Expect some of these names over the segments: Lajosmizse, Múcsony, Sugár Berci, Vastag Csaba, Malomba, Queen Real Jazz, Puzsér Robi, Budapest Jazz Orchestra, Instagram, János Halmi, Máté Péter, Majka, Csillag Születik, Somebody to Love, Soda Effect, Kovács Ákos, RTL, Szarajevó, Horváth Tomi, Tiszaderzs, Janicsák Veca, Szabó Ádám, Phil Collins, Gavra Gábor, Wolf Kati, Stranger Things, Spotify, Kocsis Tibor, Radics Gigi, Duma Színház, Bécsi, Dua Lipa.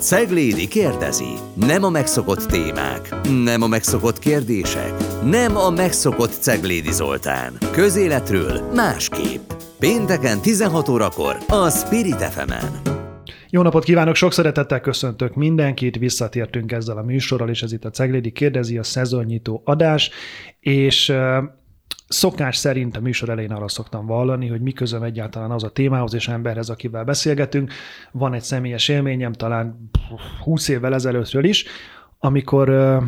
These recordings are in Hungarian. Ceglédi kérdezi. Nem a megszokott témák, nem a megszokott kérdések, nem a megszokott Ceglédi Zoltán. Közéletről másképp. Pénteken 16 órakor a Spirit FM-en. Jó napot kívánok, sok szeretettel köszöntök mindenkit, visszatértünk ezzel a műsorral, és ez itt a Ceglédi kérdezi, a szezonnyitó adás, és szokás szerint a műsor elején arra szoktam vallani, hogy mi közöm egyáltalán az a témához és emberhez, akivel beszélgetünk. Van egy személyes élményem, talán 20 évvel ezelőttről is, amikor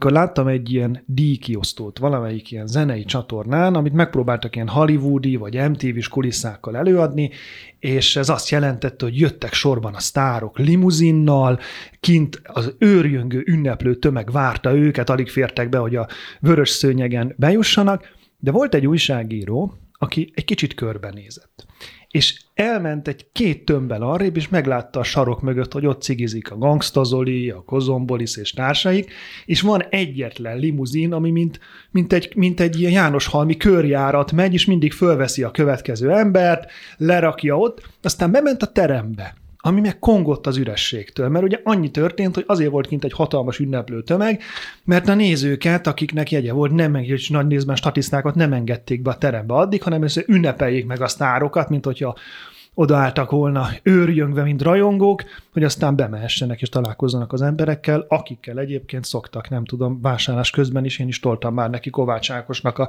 láttam egy ilyen díjkiosztót valamelyik ilyen zenei csatornán, amit megpróbáltak ilyen hollywoodi vagy MTV-s kulisszákkal előadni, és ez azt jelentette, hogy jöttek sorban a sztárok limuzinnal, kint az őrjöngő ünneplő tömeg várta őket, alig fértek be, hogy a vörös szőnyegen bejussanak, de volt egy újságíró, aki egy kicsit körbenézett. És elment két tömbbel arrébb, és meglátta a sarok mögött, hogy ott cigizik a Gangsta Zoli, a Kozombolis és társaik, és van egyetlen limuzin, ami mint egy ilyen János Halmi körjárat megy, és mindig fölveszi a következő embert, lerakja ott, aztán bement a terembe, ami meg kongott az ürességtől, mert ugye annyi történt, hogy azért volt kint egy hatalmas ünneplő tömeg, mert a nézőket, akiknek jegye volt, nagy részben statisztákat nem engedték be a terembe addig, hanem össze ünnepeljék meg a sztárokat, mint hogyha odaálltak volna őrjöngve, mint rajongók, hogy aztán bemehessenek és találkozzanak az emberekkel, akikkel egyébként szoktak, nem tudom, vásárlás közben is, én is toltam már neki Kovács Ákosnak a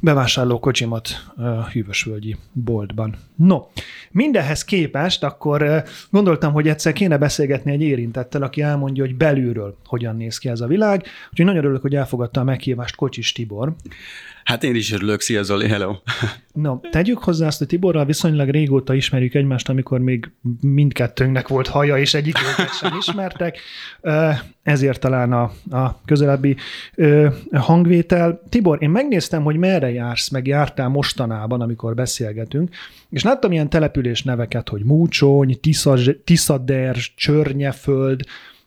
bevásárlókocsimat hűvösvölgyi boltban. No, mindenhez képest akkor gondoltam, hogy egyszer kéne beszélgetni egy érintettel, aki elmondja, hogy belülről hogyan néz ki ez a világ, úgyhogy nagyon örülök, hogy elfogadta a meghívást Kocsis Tibor. Hát én is örülök, szia Zoli, hello! No, tegyük hozzá azt, hogy Tiborral viszonylag régóta ismerjük egymást, amikor még mindkettőnknek volt haja, és egyik őket sem ismertek, ezért talán a közelebbi hangvétel. Tibor, én megnéztem, hogy merre jársz, meg jártál mostanában, amikor beszélgetünk, és láttam ilyen település neveket, hogy Múcsony, Tiszaderzs, Csörnyeföld,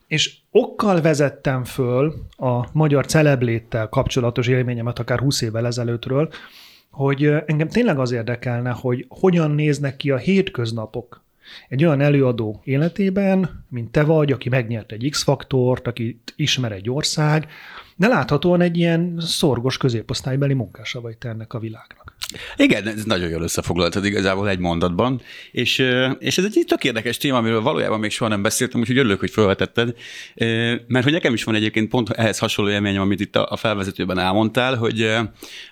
és okkal vezettem föl a magyar celebléttel kapcsolatos élményemet akár 20 évvel ezelőttről, hogy engem tényleg az érdekelne, hogy hogyan néznek ki a hétköznapok egy olyan előadó életében, mint te vagy, aki megnyert egy X-Faktort, akit ismer egy ország, de láthatóan egy ilyen szorgos középosztálybeli munkása vagy te ennek a világnak. Igen, ez nagyon jól összefoglaltad igazából egy mondatban, és ez egy tök érdekes téma, amiről valójában még soha nem beszéltem, úgyhogy örülök, hogy felvetetted, mert hogy nekem is van egyébként pont ehhez hasonló élményem, amit itt a felvezetőben elmondtál, hogy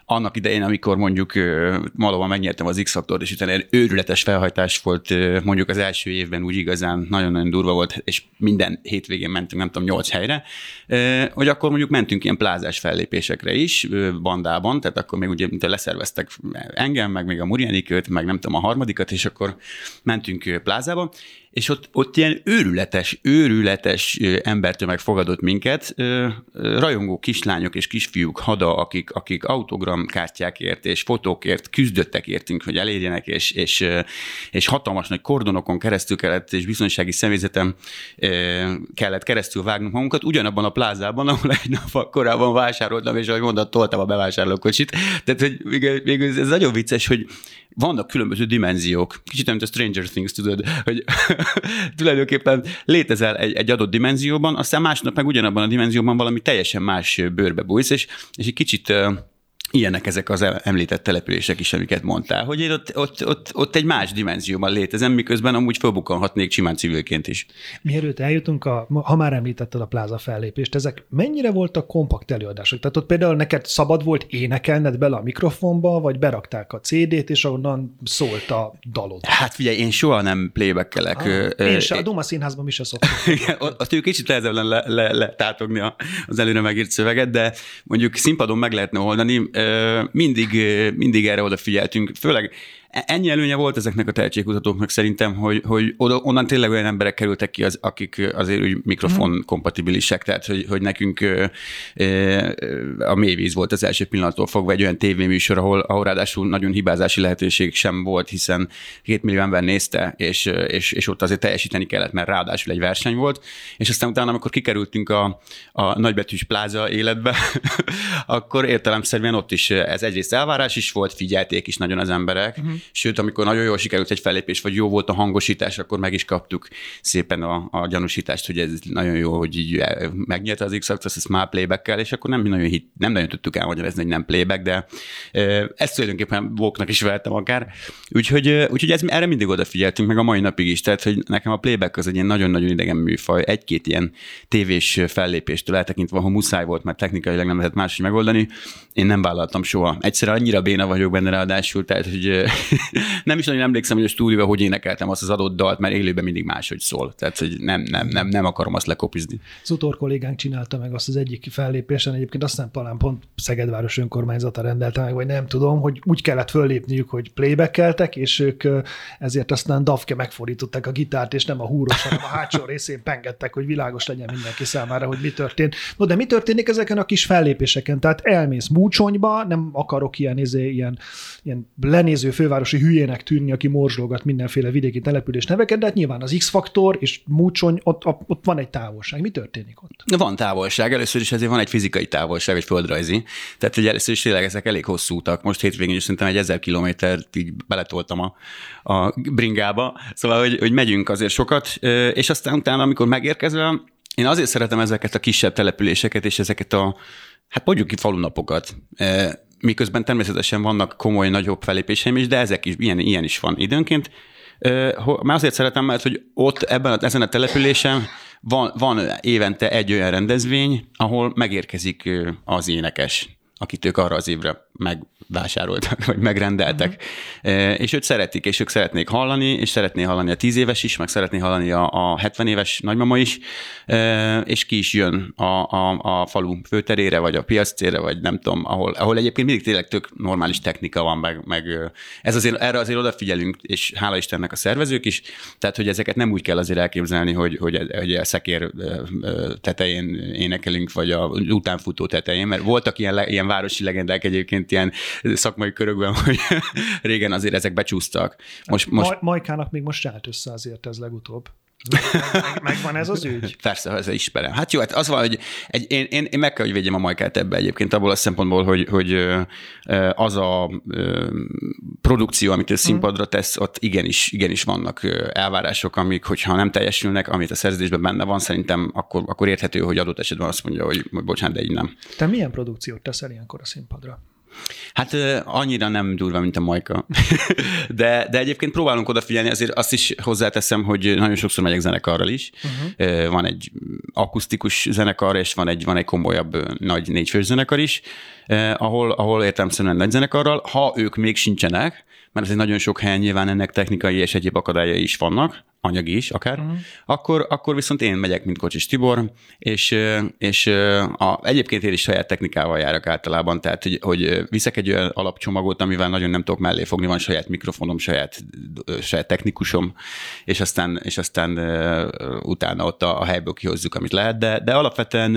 annak idején, amikor mondjuk Malomba megnyertem az X-Faktort, és utána őrületes felhajtás volt, mondjuk az első évben úgy igazán nagyon-nagyon durva volt, és minden hétvégén mentünk, nem tudom, 8 helyre, hogy akkor mondjuk mentünk ilyen plázás fellépésekre is, bandában, tehát akkor még ugye leszerveztek engem, meg még a Murienikőt, meg nem tudom, a harmadikat, és akkor mentünk plázába, és ott ilyen őrületes embertömeg fogadott minket, rajongó kislányok és kisfiúk hada, akik autogramkártyákért és fotókért küzdöttek értünk, hogy elérjenek, és hatalmas nagy kordonokon keresztül kellett, és biztonsági személyzetem kellett keresztül vágnunk magunkat, ugyanabban a plázában, ahol egy nap korábban vásároltam, és ahogy mondott, toltam a bevásárlókocsit. Tehát, hogy végül ez nagyon vicces, hogy vannak különböző dimenziók, kicsit mint a Stranger Things, tudod, hogy tulajdonképpen létezel egy adott dimenzióban, aztán másnap meg ugyanabban a dimenzióban valami teljesen más bőrbe bújsz, és egy kicsit ilyenek ezek az említett települések is, amiket mondtál, hogy én ott egy más dimenzióban létezem, miközben amúgy fölbukkanhatnék simán civilként is. Mielőtt eljutunk, ha már említetted a pláza fellépést, ezek mennyire voltak kompakt előadások? Tehát ott például neked szabad volt énekelned bele a mikrofonba, vagy berakták a CD-t, és onnan szólt a dalod? Hát figyelj, én soha nem playback-elek. Én se, a Duma Színházban mi se szoktam. Azt ő kicsit lehezebben letátogni az előre megírt szöveget, de mondjuk színpadon meg lehetne oldani. Mindig erre odafigyeltünk, főleg ennyi előnye volt ezeknek a tehetségkutatóknak szerintem, hogy onnan tényleg olyan emberek kerültek ki, akik azért úgy mikrofon kompatibilisek, tehát hogy nekünk a mélyvíz volt az első pillanattól fogva egy olyan tévéműsor, ahol ráadásul nagyon hibázási lehetőség sem volt, hiszen 2 millió ember nézte, és ott azért teljesíteni kellett, mert ráadásul egy verseny volt, és aztán utána, amikor kikerültünk a nagybetűs pláza életbe, akkor értelemszerűen ott is ez egyrészt elvárás is volt, figyelték is nagyon az emberek, sőt, amikor nagyon jól sikerült egy fellépés, vagy jó volt a hangosítás, akkor meg is kaptuk szépen a gyanúsítást, hogy ez nagyon jó, hogy így megnyerte az X-Faktor, ezt már playback-kel, és akkor nem nagyon tudtuk elmagyarázni, hogy nem playback, de ezt tulajdonképpen voknak is vertem akár. Úgyhogy erre mindig odafigyeltünk, meg a mai napig is, tehát hogy nekem a playback az egy ilyen nagyon-nagyon idegen műfaj, egy-két ilyen tévés fellépéstől eltekintve, ha muszáj volt, mert technikailag nem lehetett máshogy megoldani, én nem vállaltam soha. Egyszerűen annyira béna vagyok benne ráadásul, tehát hogy nem is nagyon emlékszem, hogy a stúdióban hogy énekeltem azt az adott dalt, mert élőben mindig máshogy szól, tehát hogy nem akarom azt lekopizni. Az utor kollégánk csinálta meg azt az egyik fellépésen, egyébként aztán talán pont Szegedváros önkormányzata rendelte meg, vagy nem tudom, hogy úgy kellett föllépniük, hogy playbackeltek, és ők ezért aztán dafke megfordították a gitárt, és nem a húros, hanem a hátsó részén pengettek, hogy világos legyen mindenki számára, hogy mi történt. No, de mi történik ezeken a kis fellépéseken? Tehát elmész Múcsonyba, nem akarok ilyen lenéző fővárosi hülyének tűnni, aki morzsolgat mindenféle vidéki település neveket, de hát nyilván az X-Faktor és Múcsony, ott van egy távolság. Mi történik ott? Van távolság. Először is ezért van egy fizikai távolság, egy földrajzi. Tehát, hogy először is tényleg ezek elég hosszú utak. Most hétvégén is szerintem egy 1000 kilométert így beletoltam a bringába. Szóval, hogy megyünk azért sokat, és aztán utána, amikor megérkezve, én azért szeretem ezeket a kisebb településeket, és ezeket a, hát mondjuk ki, falunapokat. Miközben természetesen vannak komoly, nagyobb fellépéseim is, de ezek is, ilyen is van időnként. Már azért szeretem, mert hogy ott ezen a településen van évente egy olyan rendezvény, ahol megérkezik az énekes, akit ők arra az évre megvásároltak, vagy megrendeltek. És őt szeretik, és ők szeretnék hallani, és szeretné hallani a 10 éves is, meg szeretné hallani a 70 éves nagymama is, és ki is jön a falu főterére, vagy a piactérre, vagy nem tudom, ahol egyébként mindig tényleg tök normális technika van, meg ez azért, erre azért odafigyelünk, és hála Istennek a szervezők is, tehát hogy ezeket nem úgy kell azért elképzelni, hogy a szekér tetején énekelünk, vagy a utánfutó tetején, mert voltak ilyen városi legendák egyébként ilyen szakmai körökben, hogy régen azért ezek becsúsztak. Most... Majkának még most állt össze azért ez legutóbb. Megvan ez az ügy? Persze, ez ismerem. Hát jó, hát az van, hogy én meg kell, hogy védjem a Majkát ebbe egyébként, abból a szempontból, hogy az a produkció, amit ő színpadra tesz, ott igenis vannak elvárások, amik, hogyha nem teljesülnek, amit a szerződésben benne van, szerintem akkor érthető, hogy adott esetben azt mondja, hogy bocsánat, de így nem. Te milyen produkciót teszel ilyenkor a színpadra? Hát annyira nem durva, mint a Majka. De egyébként próbálunk odafigyelni, azért azt is hozzáteszem, hogy nagyon sokszor megyek zenekarral is. Uh-huh. Van egy akusztikus zenekar, és van egy komolyabb nagy 4 fős zenekar is, ahol értelemszerűen nagy zenekarral, ha ők még sincsenek, mert azért nagyon sok helyen nyilván ennek technikai és egyéb akadályai is vannak, anyagi is akár, akkor viszont én megyek, mint Kocsis Tibor, és egyébként én is saját technikával járok általában, tehát hogy viszek egy olyan alapcsomagot, amivel nagyon nem tudok mellé fogni, van saját mikrofonom, saját technikusom, és aztán utána ott a helyből kihozzuk, amit lehet, de alapvetően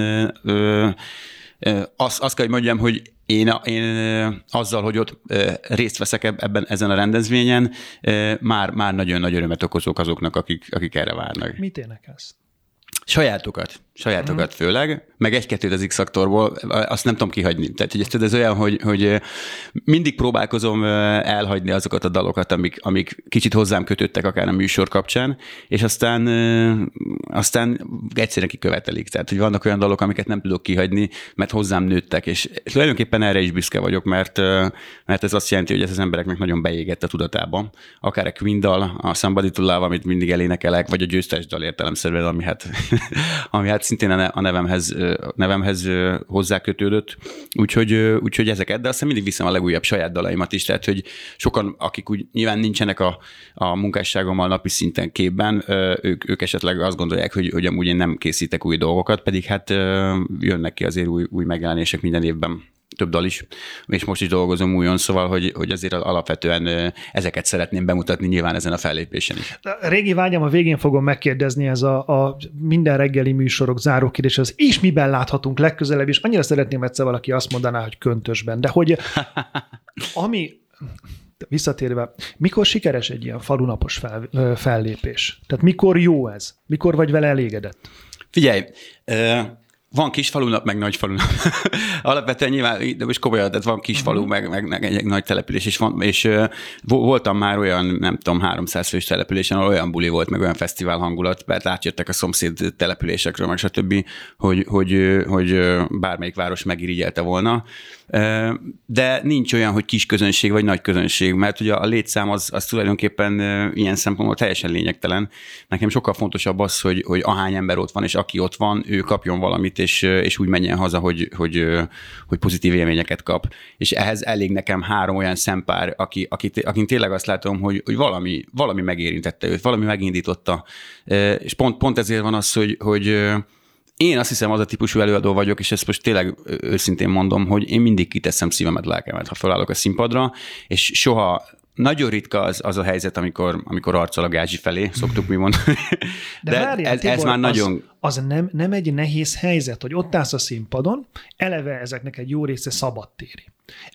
azt kell, hogy mondjam, hogy én azzal, hogy ott részt veszek ezen a rendezvényen, már nagyon nagy örömet okozok azoknak, akik erre várnak. Mit énekelsz? Sajátokat főleg, meg 1-2-t az X-faktorból, azt nem tudom kihagyni. Tehát ez olyan, hogy mindig próbálkozom elhagyni azokat a dalokat, amik kicsit hozzám kötöttek akár a műsor kapcsán, és aztán egyszerűen kikövetelik. Tehát, hogy vannak olyan dalok, amiket nem tudok kihagyni, mert hozzám nőttek, és tulajdonképpen erre is büszke vagyok, mert ez azt jelenti, hogy ez az embereknek nagyon beégett a tudatában. Akár a Queen dal, a Somebody to Love, amit mindig elénekelek, vagy a győztes dal értelemszerűen, ami hát szintén a nevemhez hozzákötődött. Úgyhogy ezeket, de aztán mindig viszem a legújabb saját dalaimat is, tehát hogy sokan, akik úgy nyilván nincsenek a munkásságommal napi szinten képben, ők esetleg azt gondolják, hogy amúgy én nem készítek új dolgokat, pedig hát jönnek ki azért új megjelenések minden évben. Több dal is, és most is dolgozom újon, szóval, hogy azért alapvetően ezeket szeretném bemutatni nyilván ezen a fellépésen is. A régi vágyam, a végén fogom megkérdezni, ez a minden reggeli műsorok záró kérdés, az és miben láthatunk legközelebb, és annyira szeretném egyszer valaki azt mondaná, hogy köntösben, de hogy visszatérve, mikor sikeres egy ilyen falunapos fellépés? Tehát mikor jó ez? Mikor vagy vele elégedett? Figyelj, Van kisfalunap, meg nagyfalunap. Alapvetően nyilván, de most komolyan, tehát van kisfalu, meg egy nagy település is van, és voltam már olyan, nem tudom, 300 fős településen, ahol olyan buli volt, meg olyan fesztivál hangulat, mert átjöttek a szomszéd településekről, meg stb., hogy bármelyik város megirigyelte volna. De nincs olyan, hogy kis közönség vagy nagy közönség, mert ugye a létszám az tulajdonképpen ilyen szempontból teljesen lényegtelen. Nekem sokkal fontosabb az, hogy ahány ember ott van, és aki ott van, ő kapjon valamit, és úgy menjen haza, hogy pozitív élményeket kap. És ehhez elég nekem három olyan szempár, akin tényleg azt látom, hogy valami megérintette őt, valami megindította. És pont ezért van az, hogy én azt hiszem, az a típusú előadó vagyok, és ezt most tényleg őszintén mondom, hogy én mindig kiteszem szívemet, lelkemet, ha felállok a színpadra, és soha, nagyon ritka az a helyzet, amikor arccal a gázsi felé, szoktuk mi mondani. De várjál, ez már nagyon... Az nem egy nehéz helyzet, hogy ott állsz a színpadon, eleve ezeknek egy jó része szabadtéri.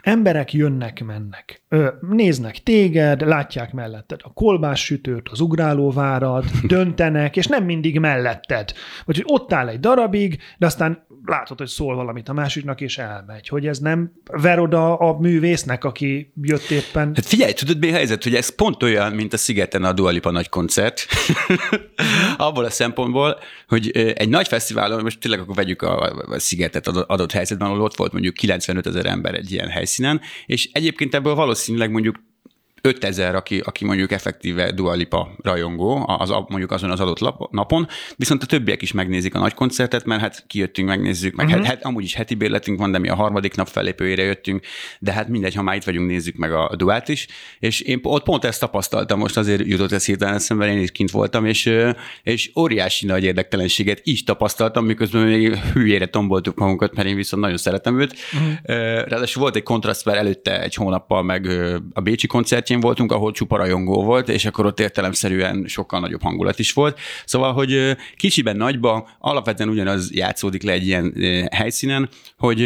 Emberek jönnek, mennek. Néznek téged, látják melletted a kolbássütőt, az ugrálóvárat, döntenek, és nem mindig melletted. Vagy hogy ott áll egy darabig, de aztán látod, hogy szól valamit a másiknak, és elmegy. Hogy ez nem ver oda a művésznek, aki jött éppen. Hát figyelj, tudod, mi a helyzet, hogy ez pont olyan, mint a Szigeten a Dua Lipa nagy koncert. Abból a szempontból, hogy egy nagy fesztiválon, most tényleg akkor vegyük a Szigetet adott helyzetben, ahol ott volt mondjuk 95 000 ember egy ilyen helyszínen, és egyébként ebből valószínűleg mondjuk 5000, aki mondjuk effektíve Dua Lipa rajongó, mondjuk azon az adott napon, viszont a többiek is megnézik a nagy koncertet, mert hát kijöttünk, megnézzük, meg hát amúgy is heti bérletünk van, de mi a harmadik nap fellépőjére jöttünk, de hát mindegy, ha már itt vagyunk, nézzük meg a Duát is, és én ott pont ezt tapasztaltam, most azért jutott ez hirtelen eszembe, én is kint voltam, és óriási nagy érdektelenséget is tapasztaltam, miközben még hülyére tomboltuk magunkat, mert én viszont nagyon szeretem őt. Ráadásul volt egy kontraszt, mert előtte egy hónappal meg a bécsi koncertjén voltunk, ahol csupa rajongó volt, és akkor ott értelemszerűen sokkal nagyobb hangulat is volt. Szóval, hogy kicsiben nagyban alapvetően ugyanaz játszódik le egy ilyen helyszínen, hogy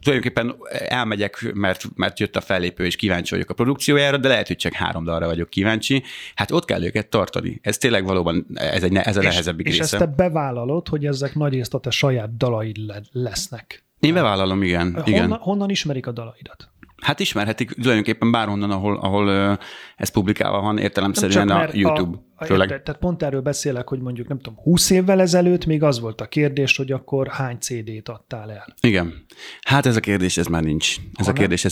tulajdonképpen elmegyek, mert jött a fellépő, és kíváncsi vagyok a produkciójára, de lehet, hogy csak 3 dalra vagyok kíváncsi. Hát ott kell őket tartani. Ez tényleg valóban ez a nehezebbik része. És ezt te bevállalod, hogy ezek nagy részt a te saját dalaid lesznek. Én bevállalom, igen. Honnan ismerik a dalaidat? Hát ismerhetik tulajdonképpen bárhonnan, ahol ez publikálva van, értelemszerűen a YouTube. Tehát pont erről beszélek, hogy mondjuk, nem tudom, 20 évvel ezelőtt még az volt a kérdés, hogy akkor hány CD-t adtál el. Igen. Hát ez a kérdés, ez már nincs.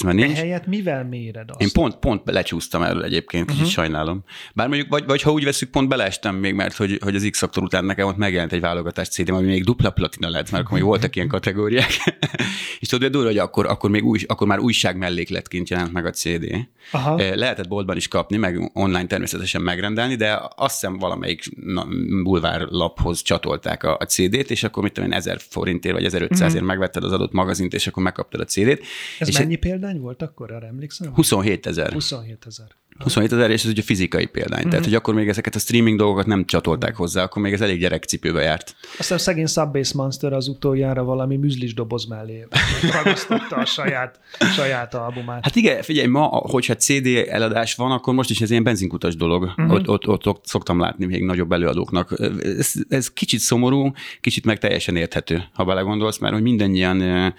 Ehelyett mivel méred azt? Én pont lecsúsztam erről egyébként, kicsit sajnálom. Bár mondjuk, vagy ha úgy veszük, pont beleestem még, mert hogy az X-Faktor után nekem ott megjelent egy válogatás CD-m, ami még dupla platina lett, mert akkor még voltak ilyen kategóriák. És tudod, hogy akkor már újság mellékletként jelent meg a CD. Aha. Lehetett boltban is kapni, meg online természetesen megrendelni, de azt hiszem valamelyik bulvárlaphoz csatolták a CD-t, és akkor mit tudom én, 1000 forintért vagy 1500-ért megvetted az adott magazint, és akkor megkaptad a CD-t. Ez mennyi példány volt akkor, arra emlékszem? 27 000. 27 000, és ez ugye fizikai példány. Tehát, hogy akkor még ezeket a streaming dolgokat nem csatolták hozzá, akkor még ez elég gyerekcipőbe járt. Aztán szegény Subbase Monster az utoljára valami műzlis doboz mellé ragasztotta a saját albumát. Hát igen, figyelj, ma, hogyha CD eladás van, akkor most is ez ilyen benzinkutas dolog. Ott szoktam látni még nagyobb előadóknak. Ez kicsit szomorú, kicsit meg teljesen érthető, ha belegondolsz, mert hogy mindannyian,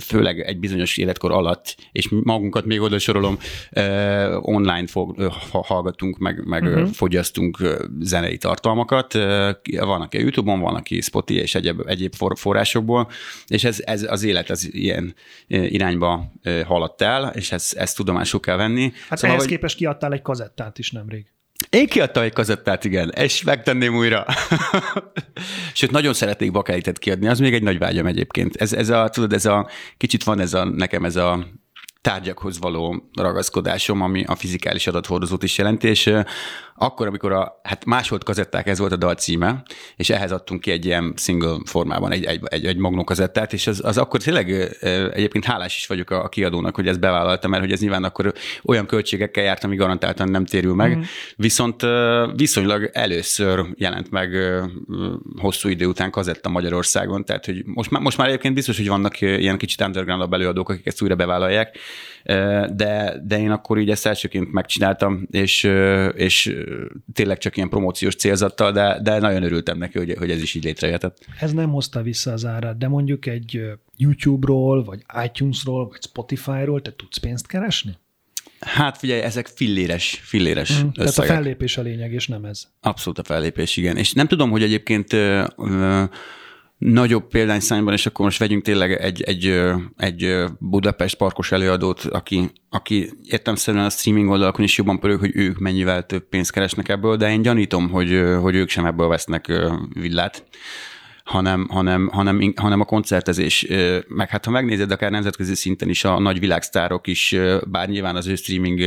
főleg egy bizonyos életkor alatt, és magunkat még oda sorolom, online hallgatunk, meg fogyasztunk zenei tartalmakat. Van, aki a YouTube-on, van, aki Spotify és egyéb forrásokból, és ez az élet az ilyen irányba haladt el, és ezt tudomásul kell venni. Hát szóval, ehhez képest kiadtál egy kazettát is nemrég. Én kiadtam egy kazettát, igen, és megtenném újra. Sőt, nagyon szeretnék bakelitét kiadni, az még egy nagy vágyam egyébként. Nekem ez a tárgyakhoz való ragaszkodásom, ami a fizikális adathordozót is jelenti, és akkor, amikor másolt kazetták, ez volt a dal címe, és ehhez adtunk ki egy ilyen single formában egy magnókazettát, és az akkor tényleg egyébként hálás is vagyok a kiadónak, hogy ezt bevállaltam, mert hogy ez nyilván akkor olyan költségekkel járt, ami garantáltan nem térül meg, viszont viszonylag először jelent meg hosszú idő után kazetta Magyarországon, tehát hogy most már egyébként biztos, hogy vannak ilyen kicsit underground-abb előadók, akik ezt újra bevállalják, de én akkor így ezt elsőként megcsináltam, és tényleg csak ilyen promóciós célzattal, de nagyon örültem neki, hogy ez is így létrejöhetett. Ez nem hozta vissza az árát, de mondjuk egy YouTube-ról, vagy iTunes-ról, vagy Spotify-ról te tudsz pénzt keresni? Hát figyelj, ezek filléres összegek. Tehát a fellépés a lényeg, és nem ez. Abszolút a fellépés, igen. És nem tudom, hogy egyébként nagyobb példányszámban, és akkor most vegyünk tényleg egy Budapest parkos előadót, aki értelemszerűen a streaming oldalakon is jobban pörög, hogy ők mennyivel több pénzt keresnek ebből, de én gyanítom, hogy ők sem ebből vesznek villát, hanem a koncertezés. Meg hát ha megnézed, akár nemzetközi szinten is a nagy világsztárok is, bár nyilván az ő streaming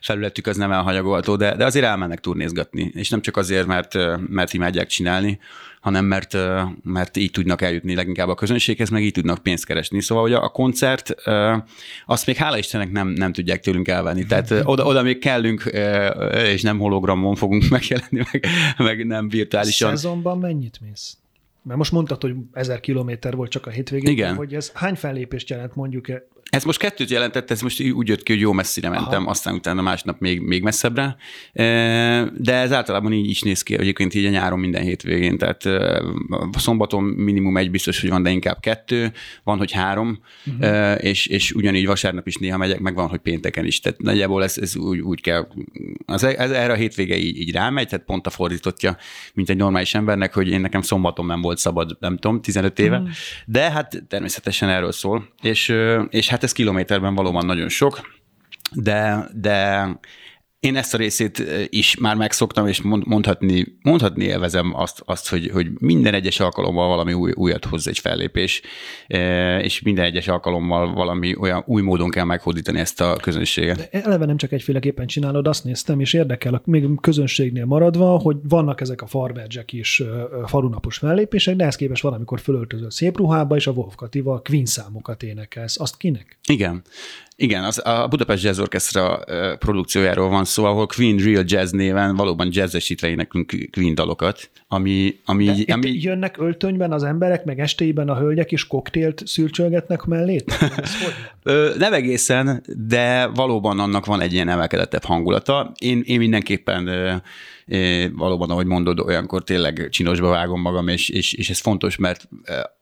felületük az nem elhanyagolható, de azért elmennek turnézgatni. És nem csak azért, mert imádják csinálni, hanem mert így tudnak eljutni leginkább a közönséghez, meg így tudnak pénzt keresni. Szóval hogy a koncert, azt még hála Istennek nem tudják tőlünk elvenni. Tehát oda még kellünk, és nem hologramon fogunk megjelenni, meg nem virtuálisan. Szezonban mennyit mész? Mert most mondtad, hogy 1000 kilométer volt csak a hétvégén. Igen. Hogy ez hány fellépést jelent mondjuk? Ez most 2 jelentett, ez most úgy jött ki, hogy jó messzire mentem, aztán utána másnap még messzebbre, de ez általában így is néz ki, egyébként így a nyáron minden hétvégén, tehát a szombaton minimum 1 biztos, hogy van, de inkább 2, van, hogy 3, és ugyanígy vasárnap is néha megyek, meg van, hogy pénteken is, tehát nagyjából ez úgy kell, ez erre a hétvége így rámegy, tehát pont a fordítottja, mint egy normális embernek, hogy én nekem szombaton nem volt szabad, nem tudom, 15 éve, de hát természetesen erről szól, és hát ez kilométerben valóban nagyon sok, de én ezt a részét is már megszoktam, és mondhatni élvezem azt hogy minden egyes alkalommal valami újat hoz egy fellépés, és minden egyes alkalommal valami olyan új módon kell meghódítani ezt a közönséget. De eleve nem csak egyféleképpen csinálod, azt néztem, és érdekel, még közönségnél maradva, hogy vannak ezek a farmerdzsek is, falunapos fellépések, de ehhez képest valamikor fölöltözöl szép ruhába, és a Wolf Katival Queen számokat énekelsz. Azt kinek? Igen, a Budapest Jazz Orchestra produkciójáról van szó, ahol Queen Real Jazz néven valóban jazzesítve énekünk Queen dalokat, ami jönnek öltönyben az emberek, meg estében a hölgyek, és koktélt szürcsölgetnek mellé? Nem egészen, de valóban annak van egy ilyen emelkedettebb hangulata. Én mindenképpen valóban, ahogy mondod, olyankor tényleg csinosba vágom magam, és ez fontos, mert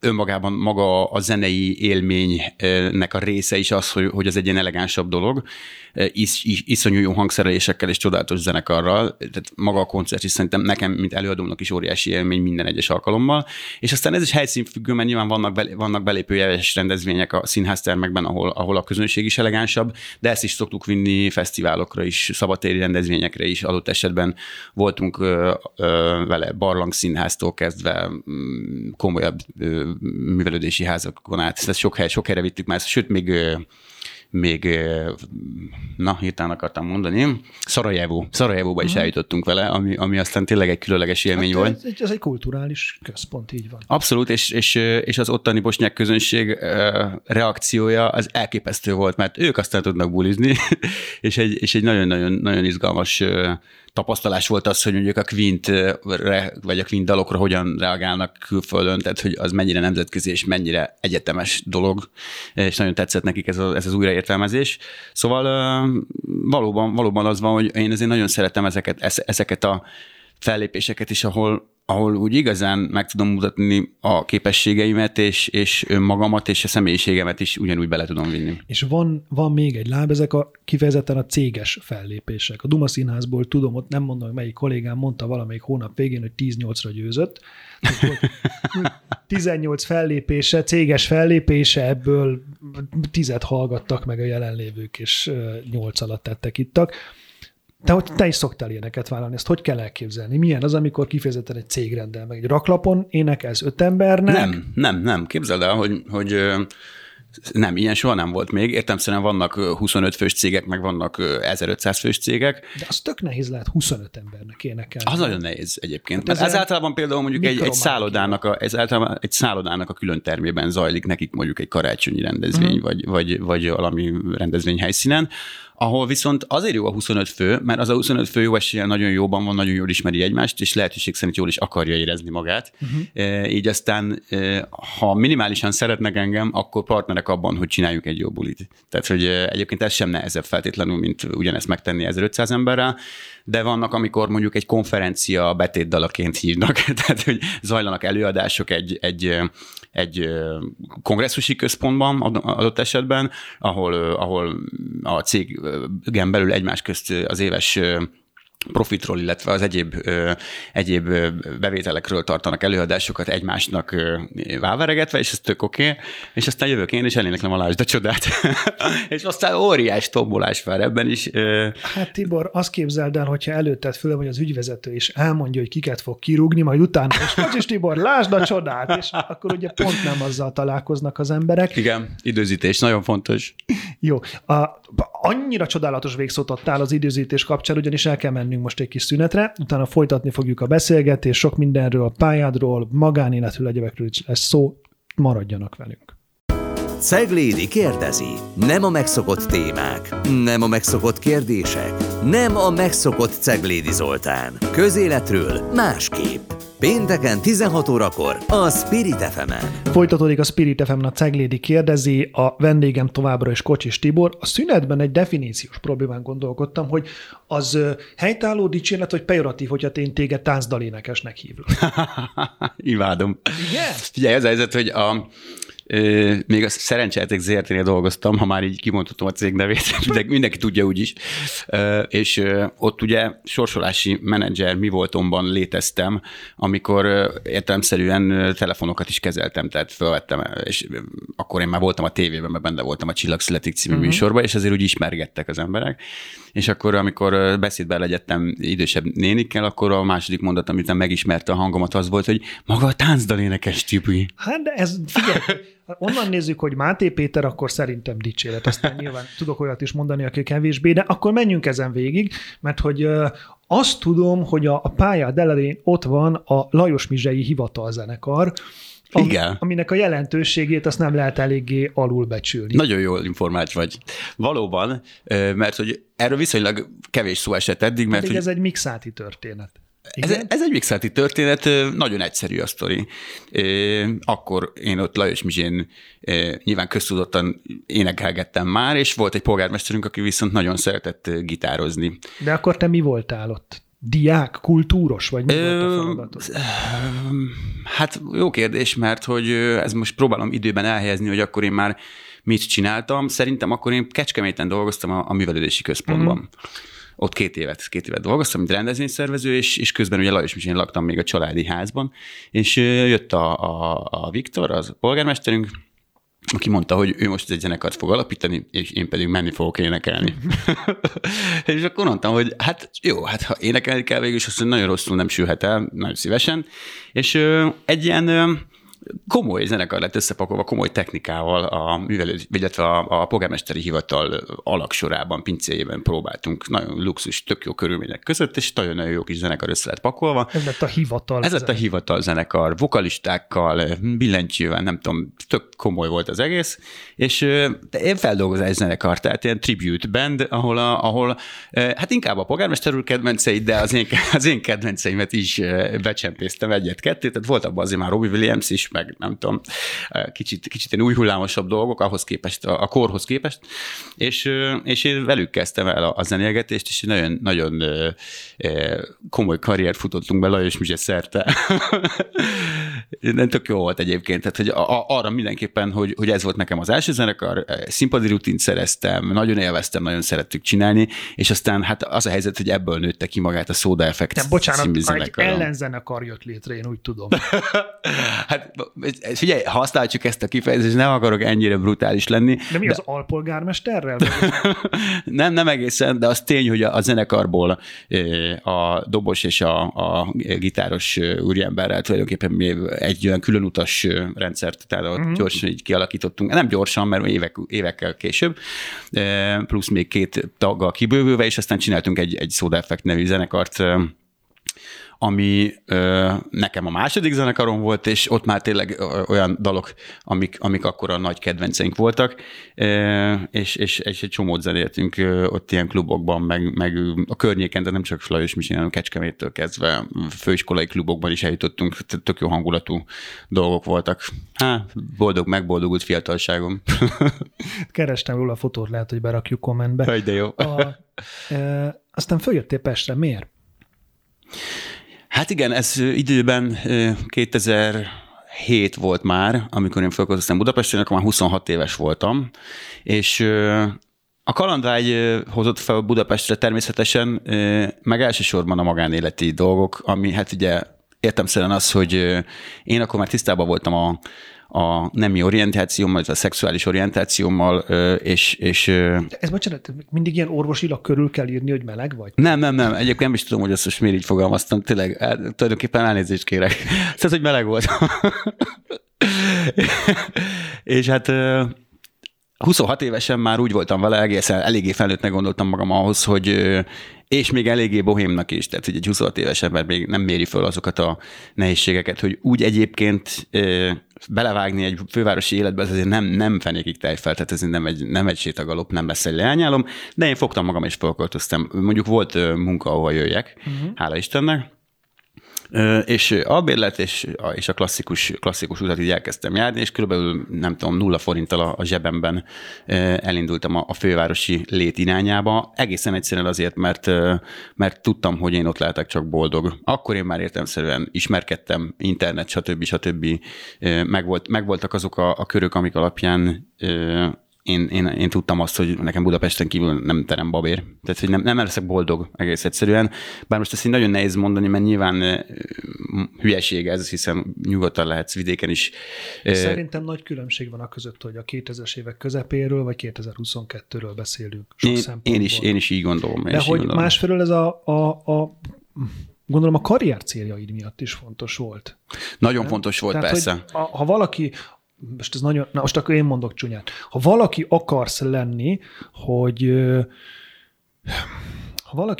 önmagában maga a zenei élménynek a része is az, hogy az egy ilyen elegánsabb dolog, iszonyú jó hangszerelésekkel és csodálatos zenekarral, tehát maga a koncert is szerintem nekem, mint előadónak is óriási élmény minden egyes alkalommal, és aztán ez is helyszínfüggő, mert nyilván vannak belépőjeles rendezvények a színháztermekben, ahol a közönség is elegánsabb, de ezt is szoktuk vinni fesztiválokra is, szabadtéri rendezvényekre is, adott esetben voltunk vele barlangszínháztól kezdve komolyabb művelődési házakon át, ezt sok helyre vittük már, sőt még hirtelen akartam mondani, Szarajevóba is eljutottunk vele, ami aztán tényleg egy különleges élmény volt. Ez egy kulturális központ, így van. Abszolút, és az ottani bosnyák közönség reakciója az elképesztő volt, mert ők aztán tudnak bulizni, és egy nagyon-nagyon nagyon izgalmas tapasztalás volt az, hogy mondjuk a Queen-re, vagy a Queen dalokra hogyan reagálnak külföldön, tehát hogy az mennyire nemzetközi és mennyire egyetemes dolog, és nagyon tetszett nekik ez az újraértelmezés. Szóval valóban az van, hogy én azért nagyon szeretem ezeket a fellépéseket is, ahol úgy igazán meg tudom mutatni a képességeimet, és magamat, és a személyiségemet is ugyanúgy bele tudom vinni. És van még egy láb, ezek a kifejezetten a céges fellépések. A Duma Színházból tudom, ott nem mondom, melyik kollégám mondta valamelyik hónap végén, hogy 10-8-ra győzött. 18 fellépése, céges fellépése, ebből 10-et hallgattak meg a jelenlévők, és 8 alatt tettek-ittak. Te is szoktál ilyeneket vállalni, ezt hogy kell elképzelni? Milyen az, amikor kifejezetten egy cég rendel meg egy raklapon, énekelsz 5 embernek? Nem. Képzeld el, hogy nem, ilyen soha nem volt még. Értelemszerűen vannak 25 fős cégek, meg vannak 1500 fős cégek. De az tök nehéz lehet 25 embernek énekelni. Az nagyon nehéz egyébként. Ez általában például mondjuk egy szállodának a külön termében zajlik nekik mondjuk egy karácsonyi rendezvény, vagy valami rendezvény helyszínen, ahol viszont azért jó a 25 fő, mert az a 25 fő jó eséllyel nagyon jóban van, nagyon jól ismeri egymást, és lehetőség szerint jól is akarja érezni magát. Így aztán, ha minimálisan szeretnek engem, akkor partner partnerek abban, hogy csináljuk egy jó bulit. Tehát, hogy egyébként ez sem nehezebb feltétlenül, mint ugyanezt megtenni 1500 emberrel, de vannak, amikor mondjuk egy konferencia betétdalaként hívnak, tehát, hogy zajlanak előadások egy kongresszusi központban adott esetben, ahol a cégen belül egymás közt az éves profitról, illetve az egyéb bevételekről tartanak előadásokat egymásnak váveregetve, és ez tök oké, és aztán jövök én, és eléneklem a Lásd a csodát. És aztán óriás tombolás vár ebben is. Hát Tibor, azt képzeld el, hogyha előtted főleg, hogy az ügyvezető is elmondja, hogy kiket fog kirúgni, majd utána, és Kocsis Tibor, Lásd a csodát, és akkor ugye pont nem azzal találkoznak az emberek. Igen, időzítés, nagyon fontos. Jó. Annyira csodálatos végszót adtál az időzítés kapcsán, ugyanis el kell mennünk most egy kis szünetre, utána folytatni fogjuk a beszélgetést, sok mindenről, pályádról, magánéletről, egyebekről is lesz szó, maradjanak velünk. Ceglédi kérdezi. Nem a megszokott témák, nem a megszokott kérdések, nem a megszokott Ceglédi Zoltán. Közéletről másképp. Pénteken 16 órakor a Spirit FM-en. Folytatódik a Spirit FM-en a Ceglédi kérdezi, a vendégem továbbra is Kocsis Tibor. A szünetben egy definíciós problémán gondolkodtam, hogy az helytálló dicséret, vagy pejoratív, hogyha én téged táncdalénekesnek hívlak. Imádom. Igen? Figyelj, az helyzet, hogy még a szerencsejáték ZRT-nél dolgoztam, ha már így kimondhatom a cég nevét, mindenki tudja úgyis. És ott ugye sorsolási menedzser mi voltomban léteztem, amikor értelemszerűen telefonokat is kezeltem, tehát felvettem, és akkor én már voltam a tévében, mert benne voltam a Csillag Születik című műsorban, és azért úgy ismergettek az emberek. És akkor, amikor beszédben legyettem idősebb nénikkel, akkor a második mondat, amit megismerte a hangomat, az volt, hogy maga a táncdalénekes Tibi. Hát, de ez, figyelj, onnan nézzük, hogy Máté Péter, akkor szerintem dicséret. Aztán nyilván tudok olyat is mondani, aki kevésbé, de akkor menjünk ezen végig, mert hogy azt tudom, hogy a pályád elején ott van a Lajosmizsei hivatalzenekar, aminek a jelentőségét azt nem lehet eléggé alulbecsülni. Nagyon jól informált vagy. Valóban, mert hogy erről viszonylag kevés szó esett eddig, mert... Pedig ez egy mixáti történet. Ez egy mixáti történet, nagyon egyszerű a sztori. Akkor én ott Lajosmizsén nyilván köztudottan énekelgettem már, és volt egy polgármesterünk, aki viszont nagyon szeretett gitározni. De akkor te mi voltál ott? Diák, kultúros, vagy mi volt a feladatot? Hát jó kérdés, mert hogy ez most próbálom időben elhelyezni, hogy akkor én már mit csináltam. Szerintem akkor én Kecskeméten dolgoztam a művelődési központban. Ott két évet dolgoztam, mint rendezvényszervező, és közben ugye Lajosmizsén laktam még a családi házban, és jött a Viktor, az polgármesterünk, aki mondta, hogy ő most egy zenekart fog alapítani, és én pedig menni fogok énekelni. És akkor mondtam, hogy hát jó, hát ha énekelni kell végül, és azt nagyon rosszul nem sülhet el, nagyon szívesen. És egy ilyen komoly zenekar lett összepakolva, komoly technikával, illetve a polgármesteri hivatal alaksorában, pincéjében próbáltunk, nagyon luxus, tök jó körülmények között, és nagyon-nagyon jó kis zenekar össze lett pakolva. Ez lett a hivatal. Ez lett a hivatal zenekar, vokalistákkal, billentyűvel, nem tudom, tök komoly volt az egész, és én feldolgozás zenekar, tehát ilyen tribute band, ahol hát inkább a polgármester úr kedvenceit, de az én kedvenceimet is becsempésztem egyet-kettőt, tehát volt abban azért már Robbie Williams is, meg nem tudom, kicsit ilyen új hullámosabb dolgok ahhoz képest, a korhoz képest, és én velük kezdtem el a zenélgetést, és nagyon, nagyon komoly karriert futottunk be Lajosmizse szerte. Tök jó volt egyébként, tehát hogy arra mindenképpen, hogy ez volt nekem az első zenekar, színpadi rutint szereztem, nagyon élveztem, nagyon szerettük csinálni, és aztán hát az a helyzet, hogy ebből nőtte ki magát a Soda Effect című zenekar. Egy ellenzenekar jött létre, én úgy tudom. Hát figyelj, használjuk ezt a kifejezést, nem akarok ennyire brutális lenni. De mi az alpolgármesterrel? nem egészen, de az tény, hogy a zenekarból a dobos és a gitáros úriemberrel tulajdonképpen mi egy olyan különutas rendszert, tehát gyorsan így kialakítottunk, nem gyorsan, mert évekkel később, plusz még két taggal kibővülve, és aztán csináltunk egy Soda Effect nevű zenekart, ami nekem a második zenekarom volt, és ott már tényleg olyan dalok, amik akkor a nagy kedvenceink voltak, és egy csomót zenéltünk ott ilyen klubokban, meg a környéken, de nem csak Lajosmizsén, hanem Kecskeméttől kezdve főiskolai klubokban is eljutottunk, tök jó hangulatú dolgok voltak. Boldog, megboldogult fiatalságom. Kerestem róla a fotót, lehet, hogy berakjuk kommentbe. Hogy de jó. Aztán följöttél Pestre, miért? Hát igen, ez időben 2007 volt már, amikor én fölköltöztem Budapestre, akkor már 26 éves voltam, és a kalandvágy hozott fel Budapestre természetesen, meg elsősorban a magánéleti dolgok, ami hát ugye értelemszerűen az, hogy én akkor már tisztában voltam a nemi orientációmmal, a szexuális orientációmmal, és... Ez bocsánat, mindig ilyen orvosilag körül kell írni, hogy meleg vagy? Nem. Egyébként nem is tudom, hogy ezt most miért így fogalmaztam. Tényleg, tulajdonképpen elnézést kérek. Szóval, hogy meleg volt. És hát... 26 évesen már úgy voltam vele, egészen eléggé felnőttnek gondoltam magam ahhoz, hogy, és még eléggé bohémnak is, tehát egy 26 éves ember még nem méri föl azokat a nehézségeket, hogy úgy egyébként belevágni egy fővárosi életbe, ez azért nem fenékig tejfel, tehát ez nem egy sétagalop, nem lesz egy leányálom, de én fogtam magam és felköltöztem. Mondjuk volt munka, ahol jöjjek, hála Istennek. És albérlet és a klasszikus utat így elkezdtem járni, és körülbelül nem tudom, 0 forinttal a zsebemben elindultam a fővárosi lét irányába. Egészen egyszerűen azért, mert tudtam, hogy én ott lehetek csak boldog. Akkor én már értelemszerűen ismerkedtem, internet, stb. Megvoltak azok a körök, amik alapján én tudtam azt, hogy nekem Budapesten kívül nem terem babér. Tehát, hogy nem leszek boldog egész egyszerűen. Bár most ezt így nagyon nehéz mondani, mert nyilván hülyeség ez, hiszen nyugodtan lehetsz vidéken is. Szerintem nagy különbség van a között, hogy a 2000-es évek közepéről, vagy 2022-ről beszélünk. Én is így gondolom. De hogy gondolom. Másfelől ez a gondolom a karrier céljaid miatt is fontos volt. Nagyon fontos volt, tehát, persze. Ha valaki... Most akkor én mondok csúnyán. Ha valaki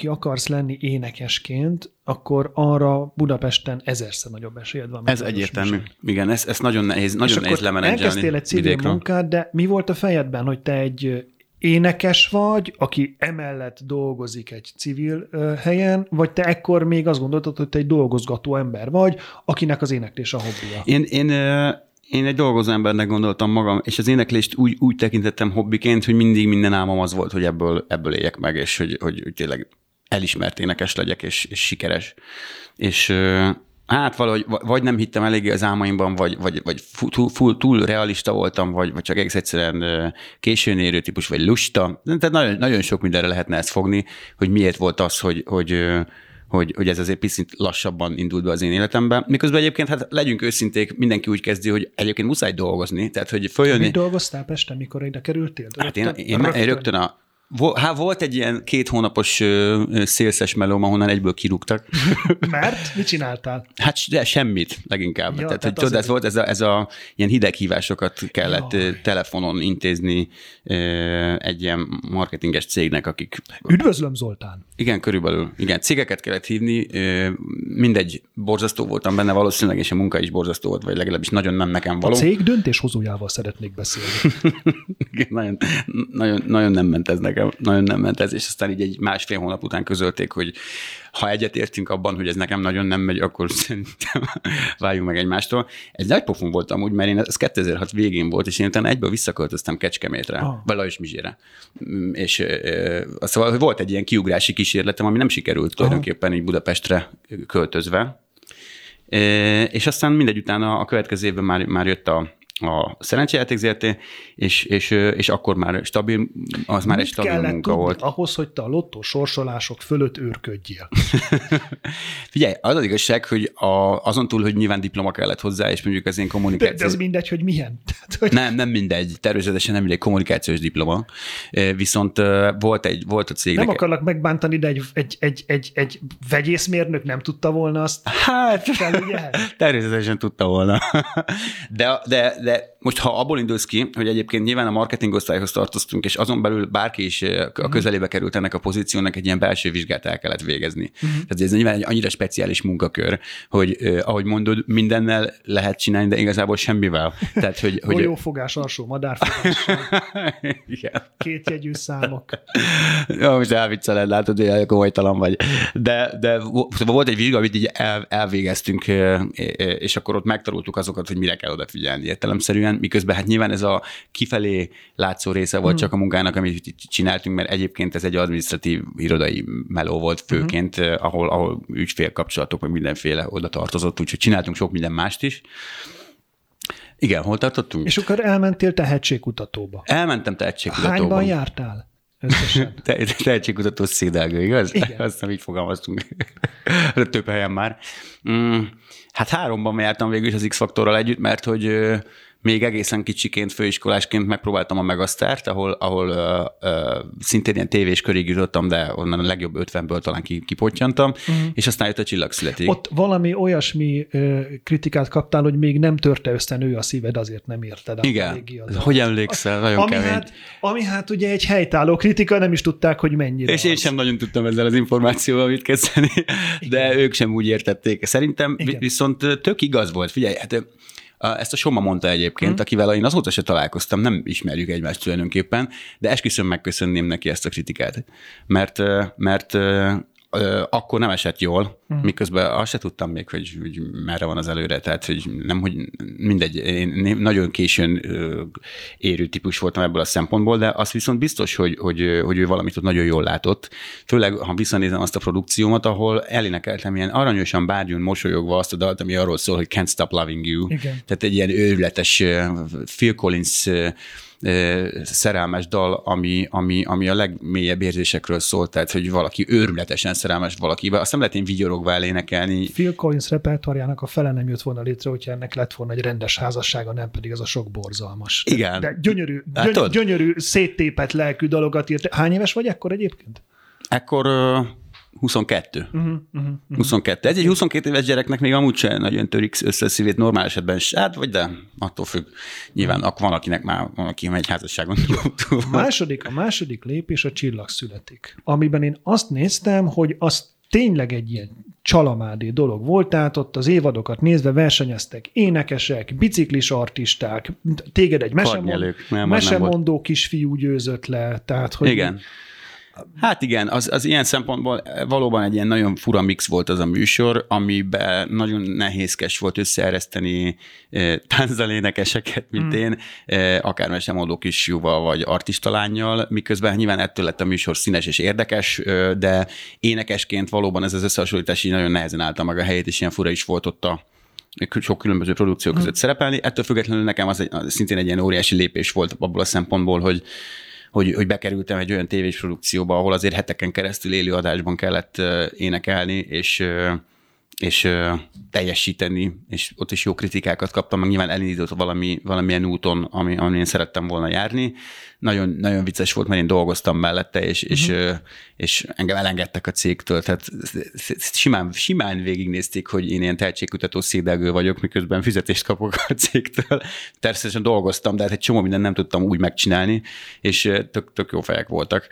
akarsz lenni, énekesként, akkor arra Budapesten 1000-szer nagyobb esélyed van. Ez egyértelmű. Igen, ez nagyon nehéz lemenedzselni. Elkezdtél egy civil munkát, de mi volt a fejedben, hogy te egy énekes vagy, aki emellett dolgozik egy civil helyen, vagy te ekkor még azt gondoltad, hogy te egy dolgozgató ember vagy, akinek az éneklés a hobbija? Én egy dolgozó embernek gondoltam magam, és az éneklést úgy tekintettem hobbiként, hogy mindig minden álmom az volt, hogy ebből éljek meg, és hogy tényleg elismert énekes legyek, és sikeres. És hát valahogy vagy nem hittem eléggé az álmaimban, vagy túl realista voltam, vagy csak egész egyszerűen későn érő típus, vagy lusta. Tehát nagyon, nagyon sok mindenre lehetne ezt fogni, hogy miért volt az, hogy ez azért picit lassabban indult be az én életemben. Miközben egyébként, hát legyünk őszinték, mindenki úgy kezdi, hogy egyébként muszáj dolgozni, tehát hogy följönni. Mit dolgoztál Pesten, mikor ide kerültél? Rögtön? Hát én rögtön volt egy ilyen 2 hónapos szélszes melóm, ahonnan egyből kirúgtak. Mert? Mit csináltál? Hát de semmit leginkább. Ja, tehát hogy csodás volt, ez a ilyen hideghívásokat kellett telefonon intézni egy ilyen marketinges cégnek, akik... Üdvözlöm, Zoltán! Igen, körülbelül. Igen, cégeket kellett hívni. Mindegy, borzasztó voltam benne valószínűleg, és a munka is borzasztó volt, vagy legalábbis nagyon nem nekem való. A cég döntéshozójával szeretnék beszélni. Igen, nagyon nem ment ez nekem. Nagyon nem ment ez, és aztán így egy 1,5 hónap után közölték, hogy ha egyetértünk abban, hogy ez nekem nagyon nem megy, akkor szerintem váljunk meg egymástól. Egy nagy pofon volt amúgy, mert én ez 2006 végén volt, és én utána egyből visszaköltöztem Kecskemétre, vagy Lajosmizsére. És szóval, hogy volt egy ilyen kiugrási kísérletem, ami nem sikerült tulajdonképpen így Budapestre költözve. És aztán mindegy, utána a következő évben már jött a szerencsejáték ZRT, és akkor már stabil, az már egy stabil munka volt. Ahhoz, hogy te a lottó sorsolások fölött őrködjél. Figyelj, az igazság, hogy azon túl, hogy nyilván diploma kellett hozzá, és mondjuk az én kommunikáció... De ez mindegy, hogy milyen? Tehát, hogy... Nem mindegy. Természetesen nem mindegy kommunikációs diploma. Viszont volt a cégnek... Nem akarlak megbántani, de egy vegyészmérnök nem tudta volna azt. Hát, természetesen tudta volna. De de most ha abból indulsz ki, hogy egyébként nyilván a marketingosztályhoz tartoztunk, és azon belül bárki is a közelébe került ennek a pozíciónak, egy ilyen belső vizsgát el kellett végezni. Uh-huh. Tehát ez nyilván egy annyira speciális munkakör, hogy ahogy mondod, mindennel lehet csinálni, de igazából semmivel. Tehát, hogy golyófogás, alsó madárfogás, kétjegyű számok. Jó, most elvicceled, látod, hogy komolytalan vagy. De volt egy vizsga, amit így elvégeztünk, és akkor ott megtanultuk azokat, hogy mire kell odafigyelni értelemszerűen, miközben hát nyilván ez a kifelé látszó része volt csak a munkának, amit csináltunk, mert egyébként ez egy adminisztratív irodai meló volt főként, ahol ügyfélkapcsolatok, meg mindenféle oda tartozott, úgyhogy csináltunk sok minden mást is. Igen, hol tartottunk? És akkor elmentél tehetségkutatóba. Elmentem tehetségkutatóba. Hányban jártál? Tehetségkutató szédelgő, igaz? Igen. Azt nem így fogalmaztunk. Több helyen már. Hát 3-ban jártam végül is az X-Faktorral együtt, mert hogy még egészen kicsiként, főiskolásként megpróbáltam a Megasztárt, ahol szintén ilyen tévés körig jutottam, de onnan a legjobb 50-ből talán kipottyantam, és aztán jött a Csillag Születik. Ott valami olyasmi kritikát kaptál, hogy még nem törte összenő a szíved, azért nem érted. Igen, hogy emlékszel, nagyon kemény. Ami hát ugye egy helytálló kritika, nem is tudták, hogy mennyire. És én sem nagyon tudtam ezzel az információval mit kezdeni, de ők sem úgy értették. Szerintem viszont tök igaz volt, figyelj, hát ezt a Soma mondta egyébként, akivel én azóta se találkoztam, nem ismerjük egymást tulajdonképpen, de esküszöm megköszönném neki ezt a kritikát. Mert akkor nem esett jól, miközben azt se tudtam még, hogy merre van az előre, tehát hogy mindegy, én nagyon későn érő típus voltam ebből a szempontból, de az viszont biztos, hogy ő valamit ott nagyon jól látott. Főleg, ha visszanézem azt a produkciómat, ahol elénekeltem ilyen aranyosan bárgyún mosolyogva azt a dalt, ami arról szól, hogy Can't Stop Loving You. Igen. Tehát egy ilyen őrületes Phil Collins szerelmes dal, ami a legmélyebb érzésekről szól, tehát, hogy valaki őrületesen szerelmes valakibe. Azt nem lehet én vigyorogva elénekelni. Phil Collins repertoárjának a fele nem jött volna létre, hogyha ennek lett volna egy rendes házassága, nem pedig ez a sok borzalmas. Igen. De gyönyörű széttépett lelkű dalokat írt. Hány éves vagy ekkor egyébként? Ekkor 22. 22. Ez egy 22 éves gyereknek még amúgy sem nagyon törik összeszívét normál esetben, hát vagy de attól függ. Nyilván van, akinek már van, aki megy házasságon. A második lépés a Csillag Születik, amiben én azt néztem, hogy az tényleg egy ilyen csalamádé dolog volt, tehát ott az évadokat nézve versenyeztek énekesek, biciklis artisták, téged egy mesemondó kisfiú győzött le, tehát hogy... Igen. Hát igen, az ilyen szempontból valóban egy ilyen nagyon fura mix volt az a műsor, amiben nagyon nehézkes volt összeereszteni tánzelénekeseket, mint én, akár mesemondó kisfiúval vagy artistalánnyal, miközben nyilván ettől lett a műsor színes és érdekes, de énekesként valóban ez az összehasonlítás így nagyon nehezen állta meg a helyét, és ilyen fura is volt ott a sok különböző produkció között szerepelni. Ettől függetlenül nekem az szintén egy ilyen óriási lépés volt abból a szempontból, hogy bekerültem egy olyan tévés produkcióba, ahol azért heteken keresztül élő adásban kellett énekelni, és teljesíteni, és ott is jó kritikákat kaptam, meg nyilván elindított valamilyen úton, amin szerettem volna járni. Nagyon, nagyon vicces volt, mert én dolgoztam mellette, és engem elengedtek a cégtől, tehát simán végignézték, hogy én ilyen tehetségkutató szédelgő vagyok, miközben fizetést kapok a cégtől. Természetesen dolgoztam, de hát egy csomó mindent nem tudtam úgy megcsinálni, és tök jó fejek voltak.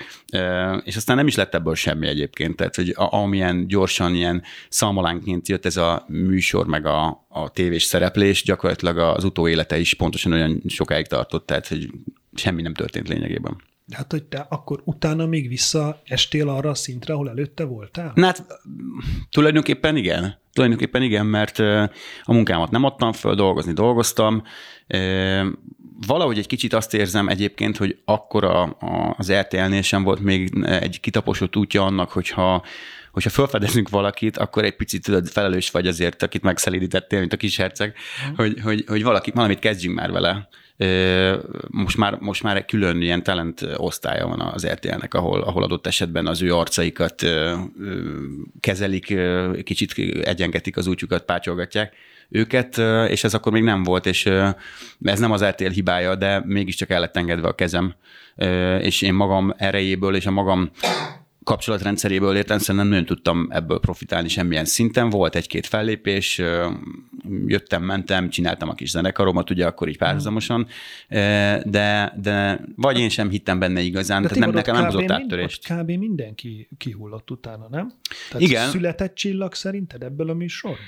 És aztán nem is lett ebből semmi egyébként, tehát hogy amilyen gyorsan, ilyen szalmalánként jött ez a műsor, meg a tévés szereplés, gyakorlatilag az utóélete is pontosan olyan sokáig tartott, tehát hogy semmi nem történt lényegében. De hát, hogy te akkor utána még visszaestél arra a szintre, ahol előtte voltál? Na hát, tulajdonképpen igen, mert a munkámat nem adtam föl, dolgoztam. Valahogy egy kicsit azt érzem egyébként, hogy akkor az RTL-nél sem volt még egy kitaposott útja annak, hogyha felfedezünk valakit, akkor egy picit tudod, felelős vagy azért, akit megszelídítettél, mint a kis herceg, hogy valamit kezdjünk már vele. Most már egy külön ilyen talent osztálya van az RTL-nek, ahol adott esetben az ő arcaikat kezelik, kicsit egyengetik az útjukat, pácsolgatják őket, és ez akkor még nem volt, és ez nem az RTL hibája, de mégiscsak el lett engedve a kezem, és én magam erejéből és a magam kapcsolatrendszeréből értem, nem nagyon tudtam ebből profitálni semmilyen szinten. Volt egy-két fellépés, jöttem, mentem, csináltam a kis zenekaromat, ugye akkor így párhuzamosan, de vagy én sem hittem benne igazán, de tehát nem, nekem nem hozott áttörést. Kb. Mindenki kihullott utána, nem? Tehát igen. Született csillag szerinted ebből a műsorból?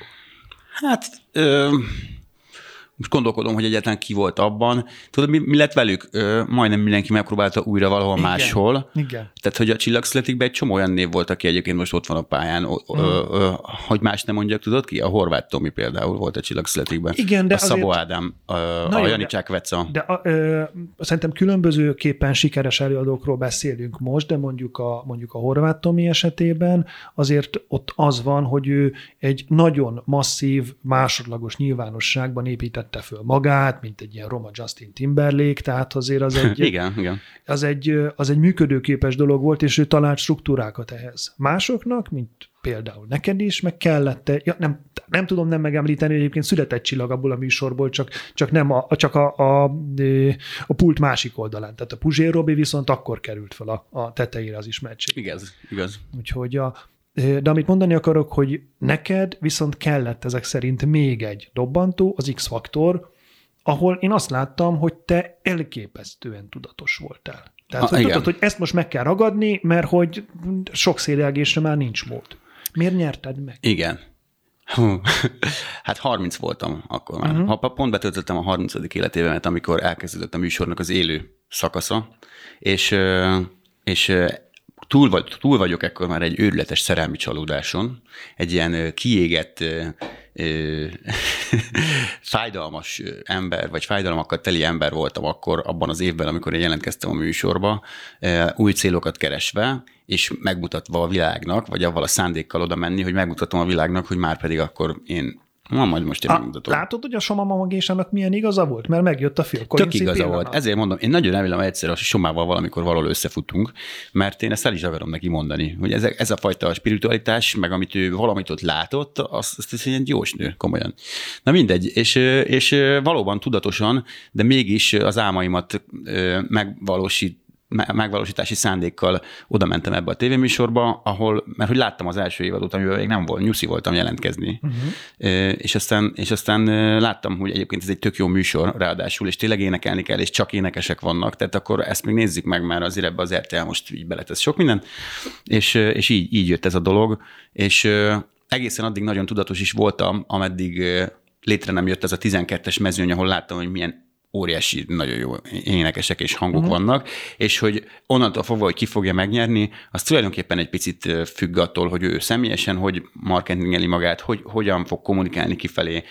Hát... most gondolkodom, hogy egyáltalán ki volt abban. Tudod, mi lett velük? Majdnem mindenki megpróbálta újra valahol igen, máshol. Igen. Tehát, hogy a Csillag Születikben egy csomó olyan név volt, aki egyébként most ott van a pályán. Hogy más nem mondjak, tudod ki? A Horváth Tomi például volt a Csillag Születikben. Igen, de a azért... Szabó Ádám, a Janicsák Veca. De szerintem különbözőképpen sikeres előadókról beszélünk most, de mondjuk a Horváth Tomi esetében azért ott az van, hogy ő egy nagyon masszív, másodlagos nyilvánosságban épített tette föl magát, mint egy ilyen roma Justin Timberlake, tehát azért az egy, igen. Az egy működőképes dolog volt, és ő talált struktúrákat ehhez. Másoknak, mint például neked is, meg kellett, nem tudom nem megemlíteni, hogy egyébként született csillag abból a műsorból, csak nem a pult másik oldalán. Tehát a Puzsér Robi viszont akkor került fel a tetejére az ismertség. Igaz. Úgyhogy de amit mondani akarok, hogy neked viszont kellett ezek szerint még egy dobbantó, az X-Faktor, ahol én azt láttam, hogy te elképesztően tudatos voltál. Tehát hogy tudtad, hogy ezt most meg kell ragadni, mert hogy sok szélelgésre már nincs mód. Miért nyerted meg? Igen. Hú. Hát 30 voltam akkor már. Ha pont betöltöttem a 30. életévemet, amikor elkezdődött a műsornak az élő szakasza, és túl vagyok ekkor már egy őrületes szerelmi csalódáson, egy ilyen kiégett, fájdalmas ember, vagy fájdalmakkal teli ember voltam akkor, abban az évben, amikor én jelentkeztem a műsorba, új célokat keresve, és megmutatva a világnak, vagy avval a szándékkal oda menni, hogy megmutatom a világnak, hogy már pedig akkor én... Na, majd most én megmutatom. Látod, hogy a Soma Mama Gésának milyen igaza volt? Mert megjött a Phil Collins. Tök igaza volt. Ezért mondom, én nagyon remélem, hogy egyszer a Somával valamikor valahol összefutunk, mert én ezt el is akarom neki mondani, hogy ez a fajta spiritualitás, meg amit ő valamit ott látott, azt egy jós nő, komolyan. Na mindegy, és valóban tudatosan, de mégis az álmaimat megvalósítási szándékkal oda mentem ebbe a tévéműsorba, ahol, mert hogy láttam az első évadot, amiben még nem volt, nyuszi voltam jelentkezni. És aztán láttam, hogy egyébként ez egy tök jó műsor ráadásul, és tényleg énekelni kell, és csak énekesek vannak, tehát akkor ezt még nézzük meg, mert azért ebbe az RTL most így beletesz sok minden, és így jött ez a dolog, és egészen addig nagyon tudatos is voltam, ameddig létre nem jött ez a 12-es mezőny, ahol láttam, hogy milyen óriási, nagyon jó énekesek és hangok vannak, és hogy onnantól fogva, hogy ki fogja megnyerni, az tulajdonképpen egy picit függ attól, hogy ő személyesen, hogy marketingeli magát, hogy hogyan fog kommunikálni kifelé,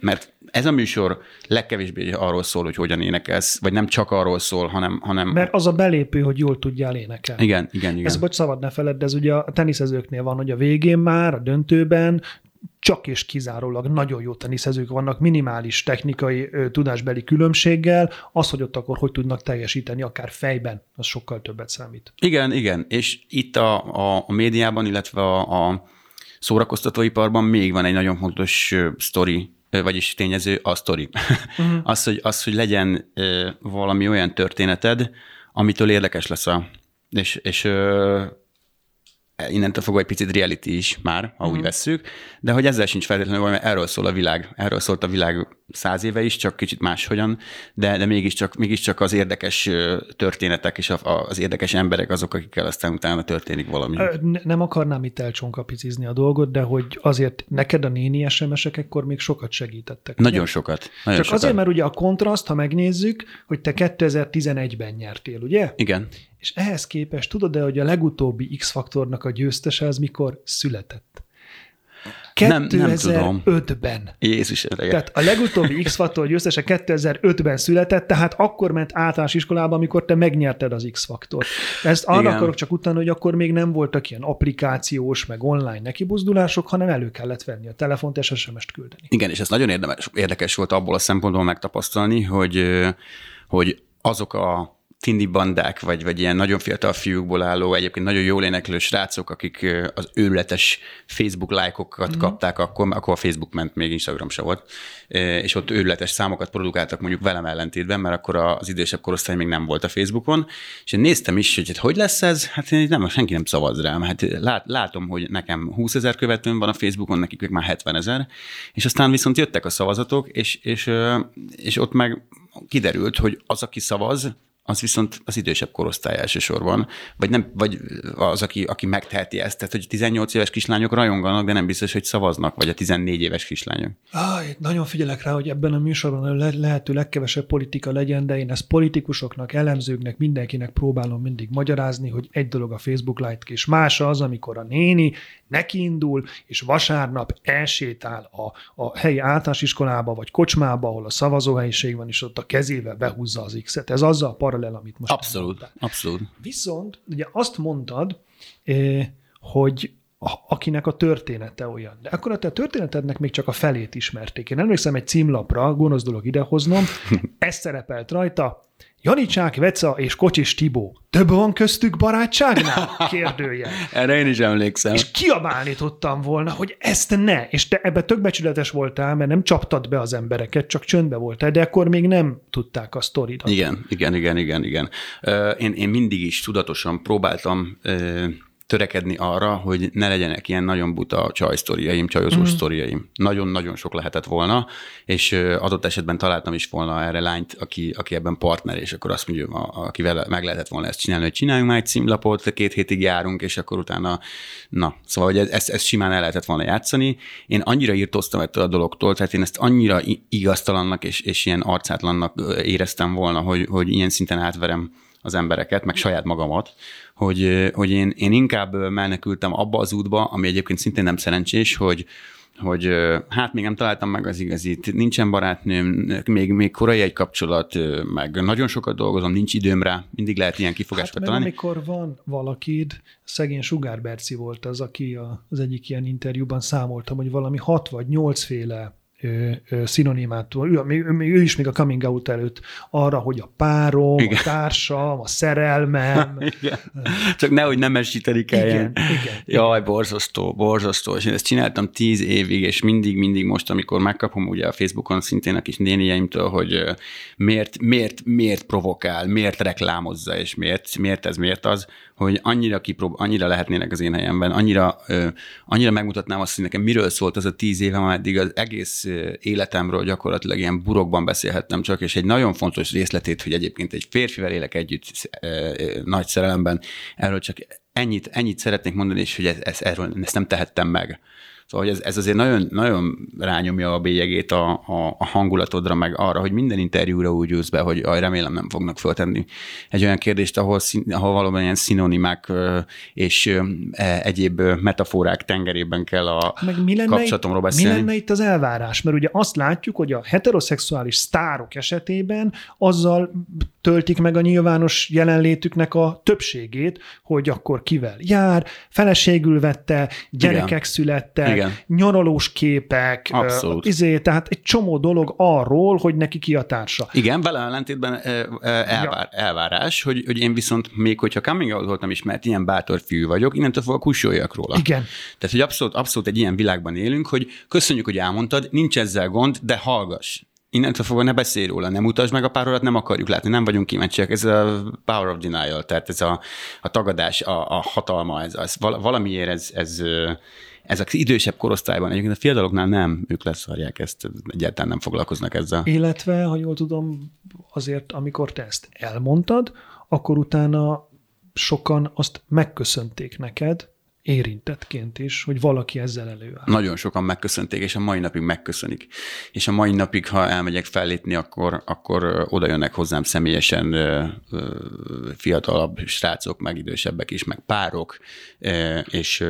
mert ez a műsor legkevésbé arról szól, hogy hogyan énekelsz, vagy nem csak arról szól, hanem... Mert az a belépő, hogy jól tudjál énekelni. Igen. Ezt szabad ne feledd, ez ugye a teniszezőknél van, hogy a végén már, a döntőben csak és kizárólag nagyon jó teniszezők vannak, minimális technikai tudásbeli különbséggel, az, hogy ott akkor hogy tudnak teljesíteni, akár fejben, az sokkal többet számít. Igen, és itt a médiában, illetve a szórakoztatóiparban még van egy nagyon fontos sztori, vagyis tényező, a sztori. Az, hogy legyen valami olyan történeted, amitől érdekes lesz és innentől fogva egy picit reality is már, ha úgy vesszük, de hogy ezzel sincs feltétlenül valami, mert erről szól a világ, erről szólt a világ 100 éve is, csak kicsit máshogyan, de mégiscsak az érdekes történetek és az érdekes emberek azok, akikkel aztán utána történik valami. Nem akarnám itt elcsonkapicizni a dolgot, de hogy azért neked a néni SMS-ek ekkor még sokat segítettek. Nagyon sokat. Azért, mert ugye a kontraszt, ha megnézzük, hogy te 2011-ben nyertél, ugye? Igen. És ehhez képest tudod-e, hogy a legutóbbi X-faktornak a győztese az mikor született? 2005-ben. Jézus, elege. Tehát a legutóbbi X-faktor győztese 2005-ben született, tehát akkor ment általános iskolába, amikor te megnyerted az X-faktort. Ezt arra akarok csak utána, hogy akkor még nem voltak ilyen applikációs, meg online nekibuzdulások, hanem elő kellett venni a telefont és SMS-t küldeni. Igen, és ez nagyon érdekes volt abból a szempontból megtapasztalni, hogy azok a tindi bandák, vagy ilyen nagyon fiatal fiúkból álló, egyébként nagyon jól éneklő srácok, akik az őrületes Facebook lájkokat kapták, akkor a Facebook ment, még Instagram se volt, és ott őrületes számokat produkáltak mondjuk velem ellentétben, mert akkor az idősebb korosztály még nem volt a Facebookon, és én néztem is, hogy hogy lesz ez, hát nem, senki nem szavaz rám, hát látom, hogy nekem 20 000 követőm van a Facebookon, nekik már 70 000, és aztán viszont jöttek a szavazatok, és ott meg kiderült, hogy az, aki szavaz, az viszont az idősebb korosztály elsősorban, vagy az, aki megteheti ezt, tehát hogy 18 éves kislányok rajonganak, de nem biztos, hogy szavaznak, vagy a 14 éves kislányok. Nagyon figyelek rá, hogy ebben a műsorban lehető legkevesebb politika legyen, de én ezt politikusoknak, elemzőknek, mindenkinek próbálom mindig magyarázni, hogy egy dolog a Facebook Live-k, és más az, amikor a néni nekiindul, és vasárnap elsétál a helyi általános iskolába, vagy kocsmába, ahol a szavazóhelyiség van, és ott a kezével behúzza az X-et. Ez azzal a paralel, amit most Abszolút. Viszont ugye azt mondtad, hogy akinek a története olyan. De akkor a te történetednek még csak a felét ismerték. Én emlékszem egy címlapra, gonosz dolog idehoznom, ez szerepelt rajta, Janicsák, Veca és Kocsis Tibó. Több van köztük barátságnál? Kérdője. Erre én is emlékszem. És kiabálni tudtam volna, hogy ezt ne. És te ebbe tök becsületes voltál, mert nem csaptad be az embereket, csak csöndbe voltál, de akkor még nem tudták a sztoridat. Igen. Én mindig is tudatosan próbáltam törekedni arra, hogy ne legyenek ilyen nagyon buta csajsztoriaim, csajozós sztoriaim. Nagyon-nagyon sok lehetett volna, és adott esetben találtam is volna erre lányt, aki ebben partner, és akkor azt mondjuk, akivel meg lehetett volna ezt csinálni, hogy csináljunk már egy címlapot, 2 hétig járunk, és akkor utána, szóval, hogy ez simán el lehetett volna játszani. Én annyira írtóztam ettől a dologtól, tehát én ezt annyira igaztalannak és ilyen arcátlannak éreztem volna, hogy ilyen szinten átverem az embereket, meg saját magamat, hogy én inkább menekültem abba az útba, ami egyébként szintén nem szerencsés, hogy hát még nem találtam meg az igazit, nincsen barátnőm, még korai egy kapcsolat, meg nagyon sokat dolgozom, nincs időm rá, mindig lehet ilyen kifogásokat találni. Amikor van valakid, szegény Sugár Berci volt az, aki az egyik ilyen interjúban számoltam, hogy valami 6 vagy 8 féle szinonimát, ő is még a coming out előtt arra, hogy a párom, igen, a társam, a szerelmem. Igen. Csak nehogy nem esítelik el. Igen. Jaj, borzasztó. És én ezt csináltam 10 évig, és mindig most, amikor megkapom ugye a Facebookon szintén a kis nénieimtől, hogy miért provokál, miért reklámozza, és miért az, hogy annyira lehetnének az én helyemben, annyira megmutatnám azt, hogy nekem miről szólt az a 10 évem, ameddig az egész életemről gyakorlatilag ilyen burokban beszélhettem csak, és egy nagyon fontos részletét, hogy egyébként egy férfivel élek együtt nagy szerelemben, erről csak ennyit szeretnék mondani, és hogy ezt nem tehettem meg. Szóval ez azért nagyon rányomja a bélyegét a hangulatodra, meg arra, hogy minden interjúra úgy ülsz be, hogy remélem nem fognak föltenni egy olyan kérdést, ahol valóban ilyen szinonimák és egyéb metaforák tengerében kell a kapcsolatomról beszélni. Mi lenne itt az elvárás? Mert ugye azt látjuk, hogy a heteroszexuális sztárok esetében azzal töltik meg a nyilvános jelenlétüknek a többségét, hogy akkor kivel jár, feleségül vette, gyerekek születtek, igen, nyaralós képek, tehát egy csomó dolog arról, hogy neki ki a társa. Igen, vele ellentétben elvárás, hogy én viszont még hogyha coming out voltam is, mert ilyen bátor fiú vagyok, innentől fogok kussoljak róla. Igen. Tehát, hogy abszolút egy ilyen világban élünk, hogy köszönjük, hogy elmondtad, nincs ezzel gond, de hallgass. Innentől fogva ne beszélj róla, nem utasd meg a párodat, nem akarjuk látni, nem vagyunk kíváncsiak. Ez a power of denial, tehát ez a tagadás, a hatalma, valamiért ez az idősebb korosztályban, egyébként a fiataloknál nem, ők leszarják ezt, egyáltalán nem foglalkoznak ezzel. Illetve, ha jól tudom, azért, amikor te ezt elmondtad, akkor utána sokan azt megköszönték neked, érintettként is, hogy valaki ezzel előáll. Nagyon sokan megköszönték, és a mai napig megköszönik. És a mai napig, ha elmegyek fellépni, akkor oda jönnek hozzám személyesen fiatalabb srácok, meg idősebbek is, meg párok, és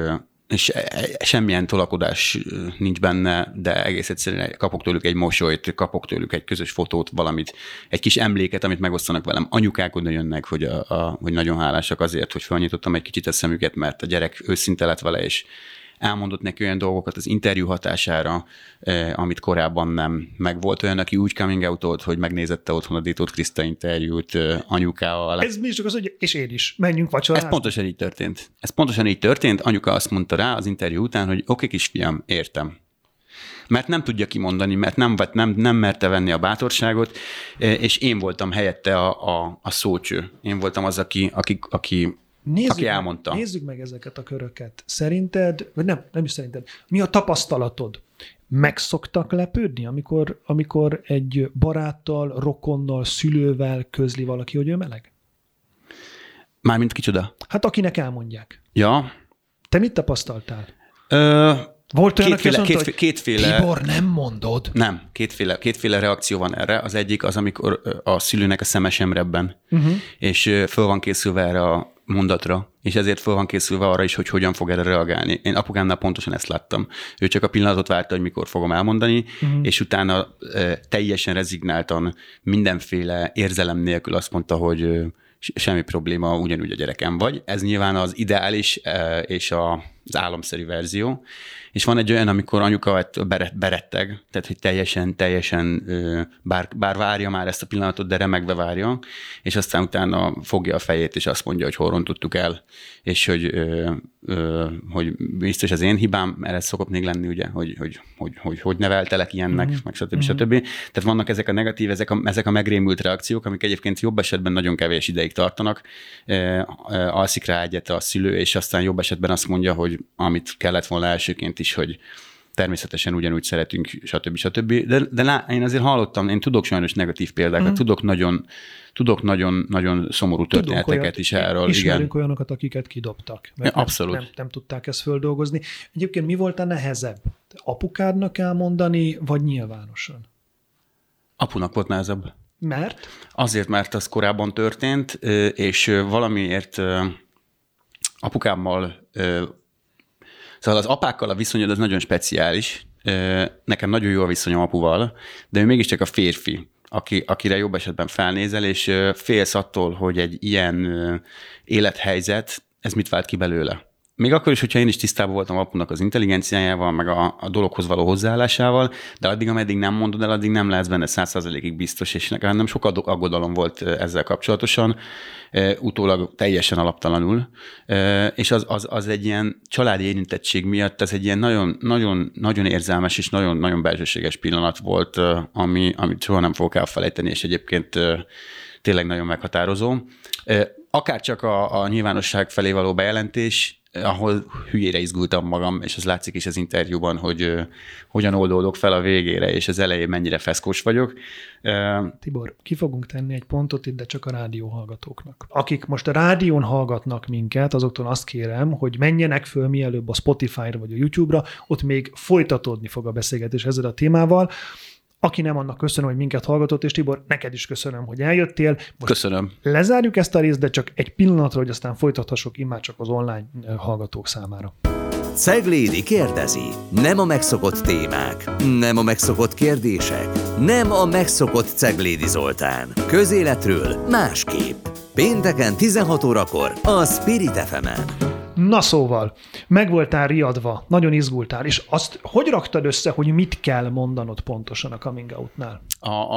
semmilyen tolakodás nincs benne, de egész egyszerűen kapok tőlük egy mosolyt, kapok tőlük egy közös fotót, valamit, egy kis emléket, amit megosztanak velem. Anyukák oda jönnek, hogy nagyon hálásak azért, hogy felnyitottam egy kicsit a szemüket, mert a gyerek őszinte lett vele, és elmondott neki olyan dolgokat az interjú hatására, amit korábban nem megvolt. Olyan, aki úgy coming out-olt, hogy megnézette otthon a D. Tóth Kriszta interjút anyukával. Ez mi is csak az, hogy és én is, menjünk vacsorázni. Ez pontosan így történt. Anyuka azt mondta rá az interjú után, hogy oké, kisfiam, értem. Mert nem tudja kimondani, mert nem merte venni a bátorságot, és én voltam helyette a szócső. Én voltam az, aki elmondta. Nézzük meg ezeket a köröket. Szerinted, vagy nem is szerinted, mi a tapasztalatod? Meg szoktak lepődni, amikor egy baráttal, rokonnal, szülővel közli valaki, hogy ő meleg? Mármint kicsoda? Hát akinek elmondják. Ja. Te mit tapasztaltál? Volt olyan, kétféle, Tibor, nem mondod? Nem, kétféle reakció van erre. Az egyik az, amikor a szülőnek a szeme sem rebben, és föl van készülve erre a mondatra, és ezért föl van készülve arra is, hogy hogyan fog erre reagálni. Én apukámnál pontosan ezt láttam. Ő csak a pillanatot várta, hogy mikor fogom elmondani, és utána teljesen rezignáltan, mindenféle érzelem nélkül azt mondta, hogy semmi probléma, ugyanúgy a gyerekem vagy. Ez nyilván az ideális és az álomszerű verzió. És van egy olyan, amikor anyuka beretteg, tehát hogy teljesen, bár várja már ezt a pillanatot, de remegve várja, és aztán utána fogja a fejét, és azt mondja, hogy hol rontottuk el, és hogy biztos az én hibám, mert ez szokott még lenni, ugye, hogy neveltelek ilyennek, meg stb. Tehát vannak ezek a negatív, ezek a megrémült reakciók, amik egyébként jobb esetben nagyon kevés ideig tartanak. Alszik rá egyet a szülő, és aztán jobb esetben azt mondja, hogy amit kellett volna elsőként is, hogy természetesen ugyanúgy szeretünk, stb. De én azért hallottam, én tudok sajnos negatív példákat, tudok nagyon szomorú történeteket olyat, is erről. Ismerünk olyanokat, akiket kidobtak. Mert abszolút. Nem tudták ezt földolgozni. Egyébként mi volt a nehezebb? Apukádnak elmondani, vagy nyilvánosan? Apunak volt nehezebb. Mert? Azért, mert az korábban történt, és valamiért apukámmal. Szóval az apákkal a viszonyod az nagyon speciális. Nekem nagyon jó a viszonyom apuval, de ő mégiscsak a férfi, akire jobb esetben felnézel, és félsz attól, hogy egy ilyen élethelyzet, ez mit vált ki belőle. Még akkor is, hogyha én is tisztában voltam apunak az intelligenciájával, meg a dologhoz való hozzáállásával, de addig, ameddig nem mondod el, addig nem lehetsz benne 100%-ig biztos, és nekem nem sok aggodalom volt ezzel kapcsolatosan, utólag teljesen alaptalanul, és az egy ilyen családi érintettség miatt, ez egy ilyen nagyon, nagyon, nagyon érzelmes és nagyon, nagyon belsőséges pillanat volt, amit soha nem fogok elfelejteni, és egyébként tényleg nagyon meghatározó. Akár csak a nyilvánosság felé való bejelentés, ahol hülyére izgultam magam, és az látszik is az interjúban, hogy hogyan oldódok fel a végére, és az elején mennyire feszkós vagyok. Tibor, ki fogunk tenni egy pontot itt, de csak a rádió hallgatóknak. Akik most a rádión hallgatnak minket, azoktól azt kérem, hogy menjenek föl mielőbb a Spotify-ra vagy a YouTube-ra, ott még folytatódni fog a beszélgetés ezzel a témával. Aki nem, annak köszönöm, hogy minket hallgatott, és Tibor, neked is köszönöm, hogy eljöttél. Most köszönöm. Lezárjuk ezt a részt, de csak egy pillanatra, hogy aztán folytathassuk immár csak az online hallgatók számára. Ceglédi kérdezi. Nem a megszokott témák, nem a megszokott kérdések, nem a megszokott Ceglédi Zoltán. Közéletről másképp. Pénteken 16 órakor a Spirit FM-en. Na szóval, meg voltál riadva, nagyon izgultál, és azt hogy raktad össze, hogy mit kell mondanod pontosan a coming out-nál?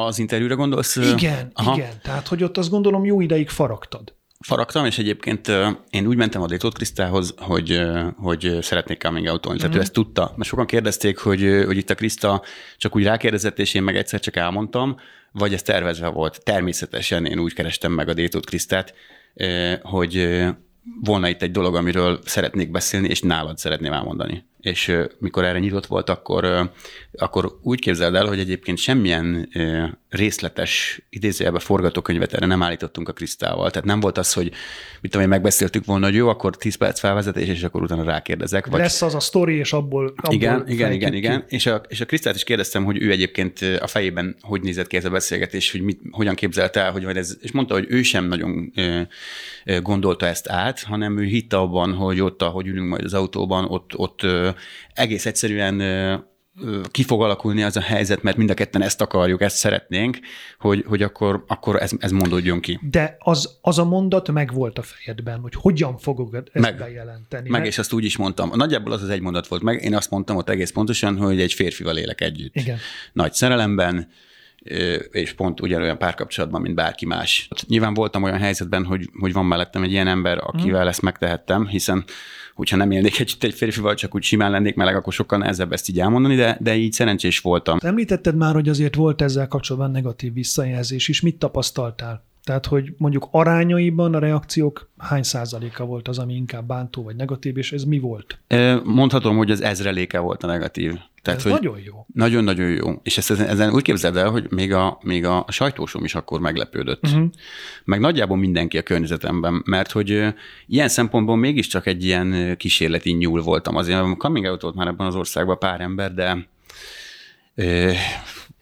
Az interjúra gondolsz? Igen, aha. Igen. Tehát, hogy ott azt gondolom jó ideig faragtad. Faragtam, és egyébként én úgy mentem a D. Tóth Krisztához, hogy szeretnék coming out-olni. Tehát ő ezt tudta. Mert sokan kérdezték, hogy itt a Kriszta csak úgy rákérdezett, és én meg egyszer csak elmondtam, vagy ez tervezve volt. Természetesen én úgy kerestem meg a D. Tóth Krisztát, hogy volna itt egy dolog, amiről szeretnék beszélni, és nálad szeretném elmondani. És mikor erre nyitott volt, akkor úgy képzeld el, hogy egyébként semmilyen részletes, idézőjelben forgatókönyvet erre nem állítottunk a Krisztával. Tehát nem volt az, hogy mit tudom én, megbeszéltük volna, hogy jó, akkor 10 perc felvezetés, és akkor utána rákérdezek. Vagy... lesz az a sztori, és abból igen. És a Krisztát is kérdeztem, hogy ő egyébként a fejében hogy nézett ki ez a beszélgetés, hogy hogyan képzelte el, hogy majd ez, és mondta, hogy ő sem nagyon gondolta ezt át, hanem ő hitte abban, hogy ott, ahogy ülünk majd az autóban, ott egész egyszerűen ki fog alakulni az a helyzet, mert mind a ketten ezt akarjuk, ezt szeretnénk, hogy akkor ez mondódjon ki. De az a mondat megvolt a fejedben, hogy hogyan fogok ezt bejelenteni. Meg, és azt úgy is mondtam. Nagyjából az egy mondat volt meg, én azt mondtam ott egész pontosan, hogy egy férfival élek együtt. Igen. Nagy szerelemben, és pont ugyanolyan párkapcsolatban, mint bárki más. Nyilván voltam olyan helyzetben, hogy van mellettem egy ilyen ember, akivel ezt megtehettem, hiszen hogyha nem élnék együtt egy férfival, csak úgy simán lennék meleg, akkor sokkal nehezebb ezt így elmondani, de így szerencsés voltam. Említetted már, hogy azért volt ezzel kapcsolatban negatív visszajelzés is. Mit tapasztaltál? Tehát, hogy mondjuk arányaiban a reakciók hány százaléka volt az, ami inkább bántó vagy negatív, és ez mi volt? Mondhatom, hogy az ezreléke volt a negatív. Tehát, ez nagyon jó. Nagyon-nagyon jó. És ezen úgy képzeld el, hogy még a sajtósom is akkor meglepődött. Uh-huh. Meg nagyjából mindenki a környezetemben, mert hogy ilyen szempontból mégiscsak egy ilyen kísérleti nyúl voltam. Azért coming out volt már ebben az országban pár ember,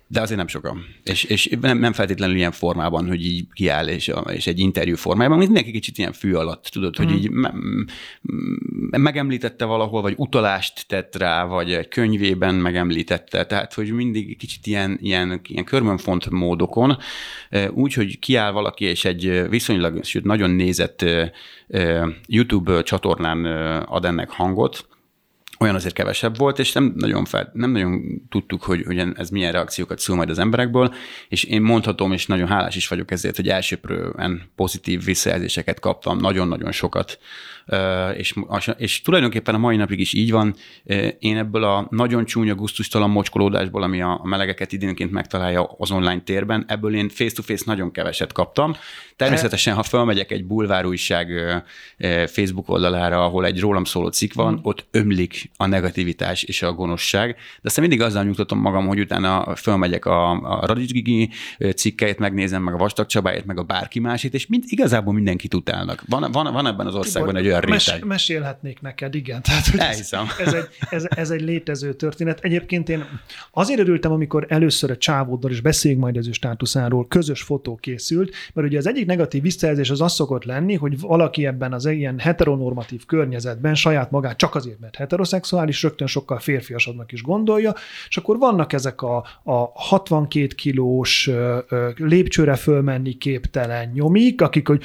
de azért nem sokan. És nem feltétlenül ilyen formában, hogy így kiáll, és egy interjú formájában, mindenki kicsit ilyen fű alatt, tudod, hogy így megemlítette valahol, vagy utalást tett rá, vagy egy könyvében megemlítette. Tehát, hogy mindig kicsit ilyen körmönfont módokon, úgy, hogy kiáll valaki, és egy viszonylag, sőt, nagyon nézett YouTube csatornán ad ennek hangot, olyan azért kevesebb volt, és nem nagyon tudtuk, hogy ez milyen reakciókat szül majd az emberekből, és én mondhatom, és nagyon hálás is vagyok ezért, hogy elsőprően pozitív visszajelzéseket kaptam, nagyon-nagyon sokat. És tulajdonképpen a mai napig is így van. Én ebből a nagyon csúnya, gusztustalan mocskolódásból, ami a melegeket időnként megtalálja az online térben, ebből én face-to-face nagyon keveset kaptam. Természetesen, ha felmegyek egy bulvárújság Facebook oldalára, ahol egy rólam szóló cikk van, ott ömlik a negativitás és a gonoszság. De aztán mindig azzal nyugtatom magam, hogy utána felmegyek a Radics Gigi cikkeit, megnézem, meg a Vastag Csabáját, meg a bárki másét, és igazából mindenkit utálnak. Van ebben az országban egy mesélhetnék neked, igen. Tehát, hogy ez egy létező történet. Egyébként én azért örültem, amikor először a csávóddal, és beszéljünk majd az ő státuszáról, közös fotó készült, mert ugye az egyik negatív visszajelzés az szokott lenni, hogy valaki ebben az ilyen heteronormatív környezetben saját magát csak azért, mert heteroszexuális, rögtön sokkal férfiasabbnak is gondolja, és akkor vannak ezek a 62 kilós lépcsőre fölmenni képtelen nyomik, akik, hogy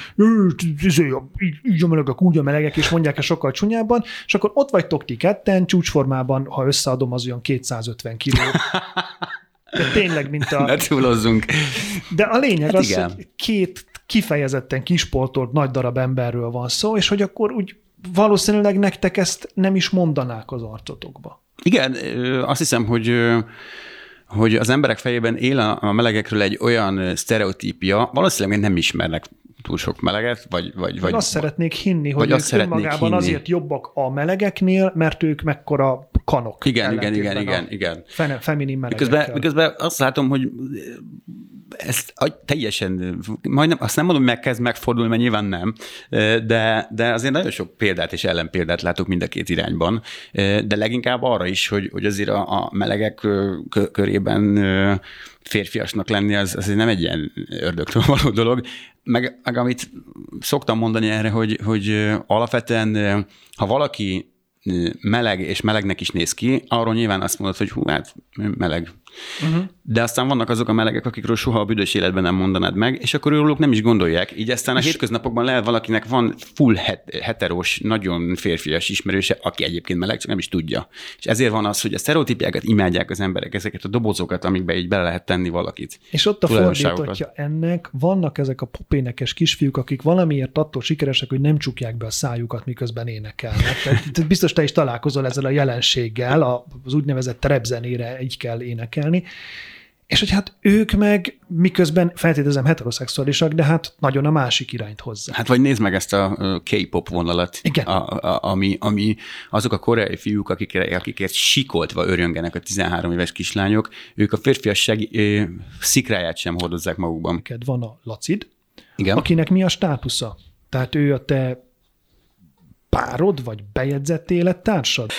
így a melegek, úgy a melegek, és mondják-e sokkal csúnyában, és akkor ott vagytok ti ketten, csúcsformában, ha összeadom, az olyan 250 kiló. De tényleg, mint a... Ne túlozzunk. De a lényeg az, hogy két kifejezetten kisportolt nagy darab emberről van szó, és hogy akkor úgy valószínűleg nektek ezt nem is mondanák az arcotokba. Igen, azt hiszem, hogy az emberek fejében él a melegekről egy olyan sztereotípia, valószínűleg nem ismernek túl sok meleget, vagy azt szeretnék hinni, hogy ők önmagában azért jobbak a melegeknél, mert ők mekkora kanok. Igen. Feminin melegekkel. Miközben azt látom, hogy ezt teljesen, majdnem, azt nem mondom, hogy megkezd megfordulni, mert nyilván nem, de azért nagyon sok példát és ellenpéldát látok mind a két irányban, de leginkább arra is, hogy azért a melegek körében férfiasnak lenni, az nem egy ilyen ördögtől való dolog. Meg amit szoktam mondani erre, hogy alapvetően, ha valaki meleg és melegnek is néz ki, arról nyilván azt mondod, hogy hú, hát meleg. Uh-huh. De aztán vannak azok a melegek, akikről soha a büdös életben nem mondanád meg, és akkor őróluk nem is gondolják. Így aztán a hétköznapokban lehet valakinek van full heteros, nagyon férfias ismerőse, aki egyébként meleg, csak nem is tudja. És ezért van az, hogy a sztereotípiákat imádják az emberek, ezeket a dobozokat, amikbe így bele lehet tenni valakit. És ott a fordítottja ennek, vannak ezek a popénekes kisfiúk, akik valamiért attól sikeresek, hogy nem csukják be a szájukat, miközben énekelnek. Tehát biztos te is találkozol ezzel a jelenséggel, az úgynevezett trapzenére így kell énekelni. És hogy hát ők meg, miközben feltételezem heteroszexuálisak, de hát nagyon a másik irányt hozzá. Hát vagy nézd meg ezt a K-pop vonalat, ami azok a koreai fiúk, akikért sikoltva örjöngenek a 13 éves kislányok, ők a férfiasság szikráját sem hordozzák magukban. Van a Lacid, igen? Akinek mi a státusza? Tehát ő a te párod, vagy bejegyzett élettársad?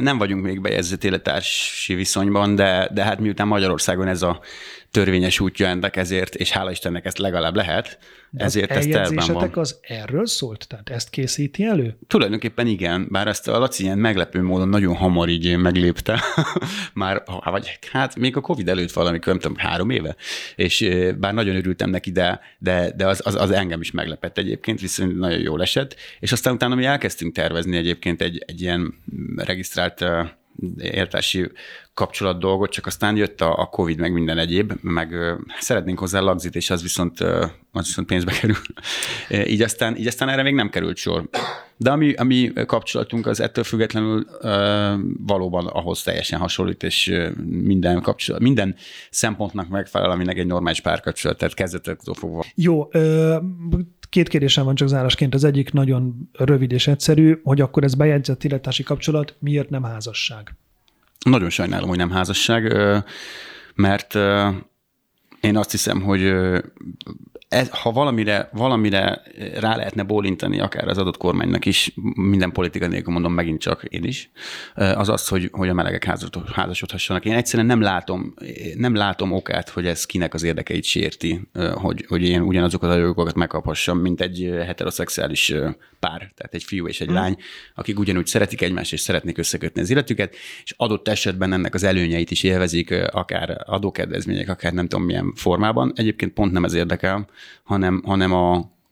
Nem vagyunk még bejegyzett élettársi viszonyban, de hát miután Magyarországon ez a törvényes útja ennek ezért, és hála Istennek ezt legalább lehet, ezért ez tervben van. Az erről szólt? Tehát ezt készíti elő? Tulajdonképpen igen, bár ezt a Laci ilyen meglepő módon nagyon hamar így meglépte, már, vagy hát még a Covid előtt valamikor, nem tudom, 3 éve, és bár nagyon örültem neki, de az engem is meglepett egyébként, viszont nagyon jól esett, és aztán utána mi elkezdtünk tervezni egyébként egy ilyen regisztrált értási kapcsolat dolgot, csak aztán jött a Covid, meg minden egyéb, meg szeretnénk hozzá lagzit, és az viszont pénzbe kerül. Így aztán erre még nem került sor. De a mi kapcsolatunk az ettől függetlenül valóban ahhoz teljesen hasonlít, és minden kapcsolat, minden szempontnak megfelel, aminek egy normális párkapcsolat, tehát kezdetektől fogva. Jó, két kérdésem van csak zárásként. Az egyik nagyon rövid és egyszerű, hogy akkor ez bejegyzett élettársi kapcsolat, miért nem házasság? Nagyon sajnálom, hogy nem házasság, mert én azt hiszem, hogy ha valamire rá lehetne bólintani, akár az adott kormánynak is, minden politika nélkül mondom megint csak én is, az az, hogy a melegek házasodhassanak. Én egyszerűen nem látom okát, hogy ez kinek az érdekeit sérti, hogy én ugyanazokat a jogokat megkaphassam, mint egy heteroszexuális pár, tehát egy fiú és egy lány, akik ugyanúgy szeretik egymást, és szeretnék összekötni az életüket, és adott esetben ennek az előnyeit is élvezik, akár adókedvezmények, akár nem tudom milyen formában. Egyébként pont nem ez érdekel, hanem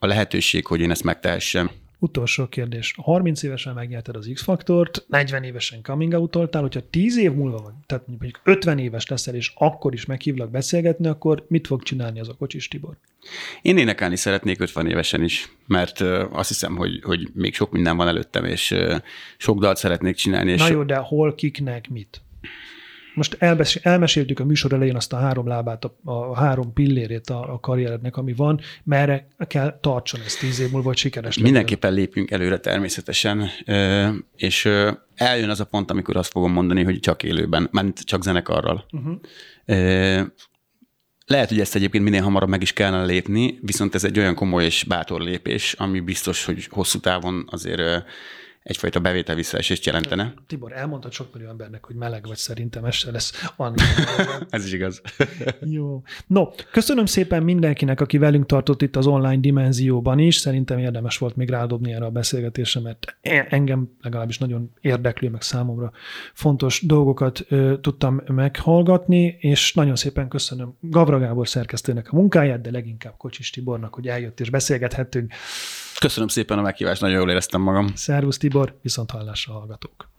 a lehetőség, hogy én ezt megtehessem. Utolsó kérdés. 30 évesen megnyerted az X-Faktort, 40 évesen coming out-oltál, hogyha 10 év múlva van, tehát mondjuk 50 éves leszel, és akkor is meghívlak beszélgetni, akkor mit fog csinálni az a Kocsis Tibor? Én énekelni szeretnék 50 évesen is, mert azt hiszem, hogy még sok minden van előttem, és sok dalt szeretnék csinálni. És na jó, de hol, kiknek, mit? Most elmeséltük a műsor elején azt a 3 lábát, a 3 pillérét a karrierednek, ami van, merre kell tartson ez 10 év múlva, hogy sikeres legyen. Mindenképpen lépjünk előre természetesen, és eljön az a pont, amikor azt fogom mondani, hogy csak élőben, mert csak zenekarral. Lehet, hogy ezt egyébként minél hamarabb meg is kellene lépni, viszont ez egy olyan komoly és bátor lépés, ami biztos, hogy hosszú távon azért egyfajta bevétel visszaesést jelentene. Tibor, elmondtad sok millió embernek, hogy meleg vagy, szerintem ez se lesz annyira. Ez is igaz. Jó. No, köszönöm szépen mindenkinek, aki velünk tartott itt az online dimenzióban is. Szerintem érdemes volt még rádobni erre a beszélgetésre, mert engem legalábbis nagyon érdeklő, meg számomra fontos dolgokat tudtam meghallgatni, és nagyon szépen köszönöm Gavra Gábor szerkesztőnek a munkáját, de leginkább Kocsis Tibornak, hogy eljött és beszélgethettünk. Köszönöm szépen a meghívást, nagyon jól éreztem magam. Szervusz Tibor, viszont hallásra hallgatók.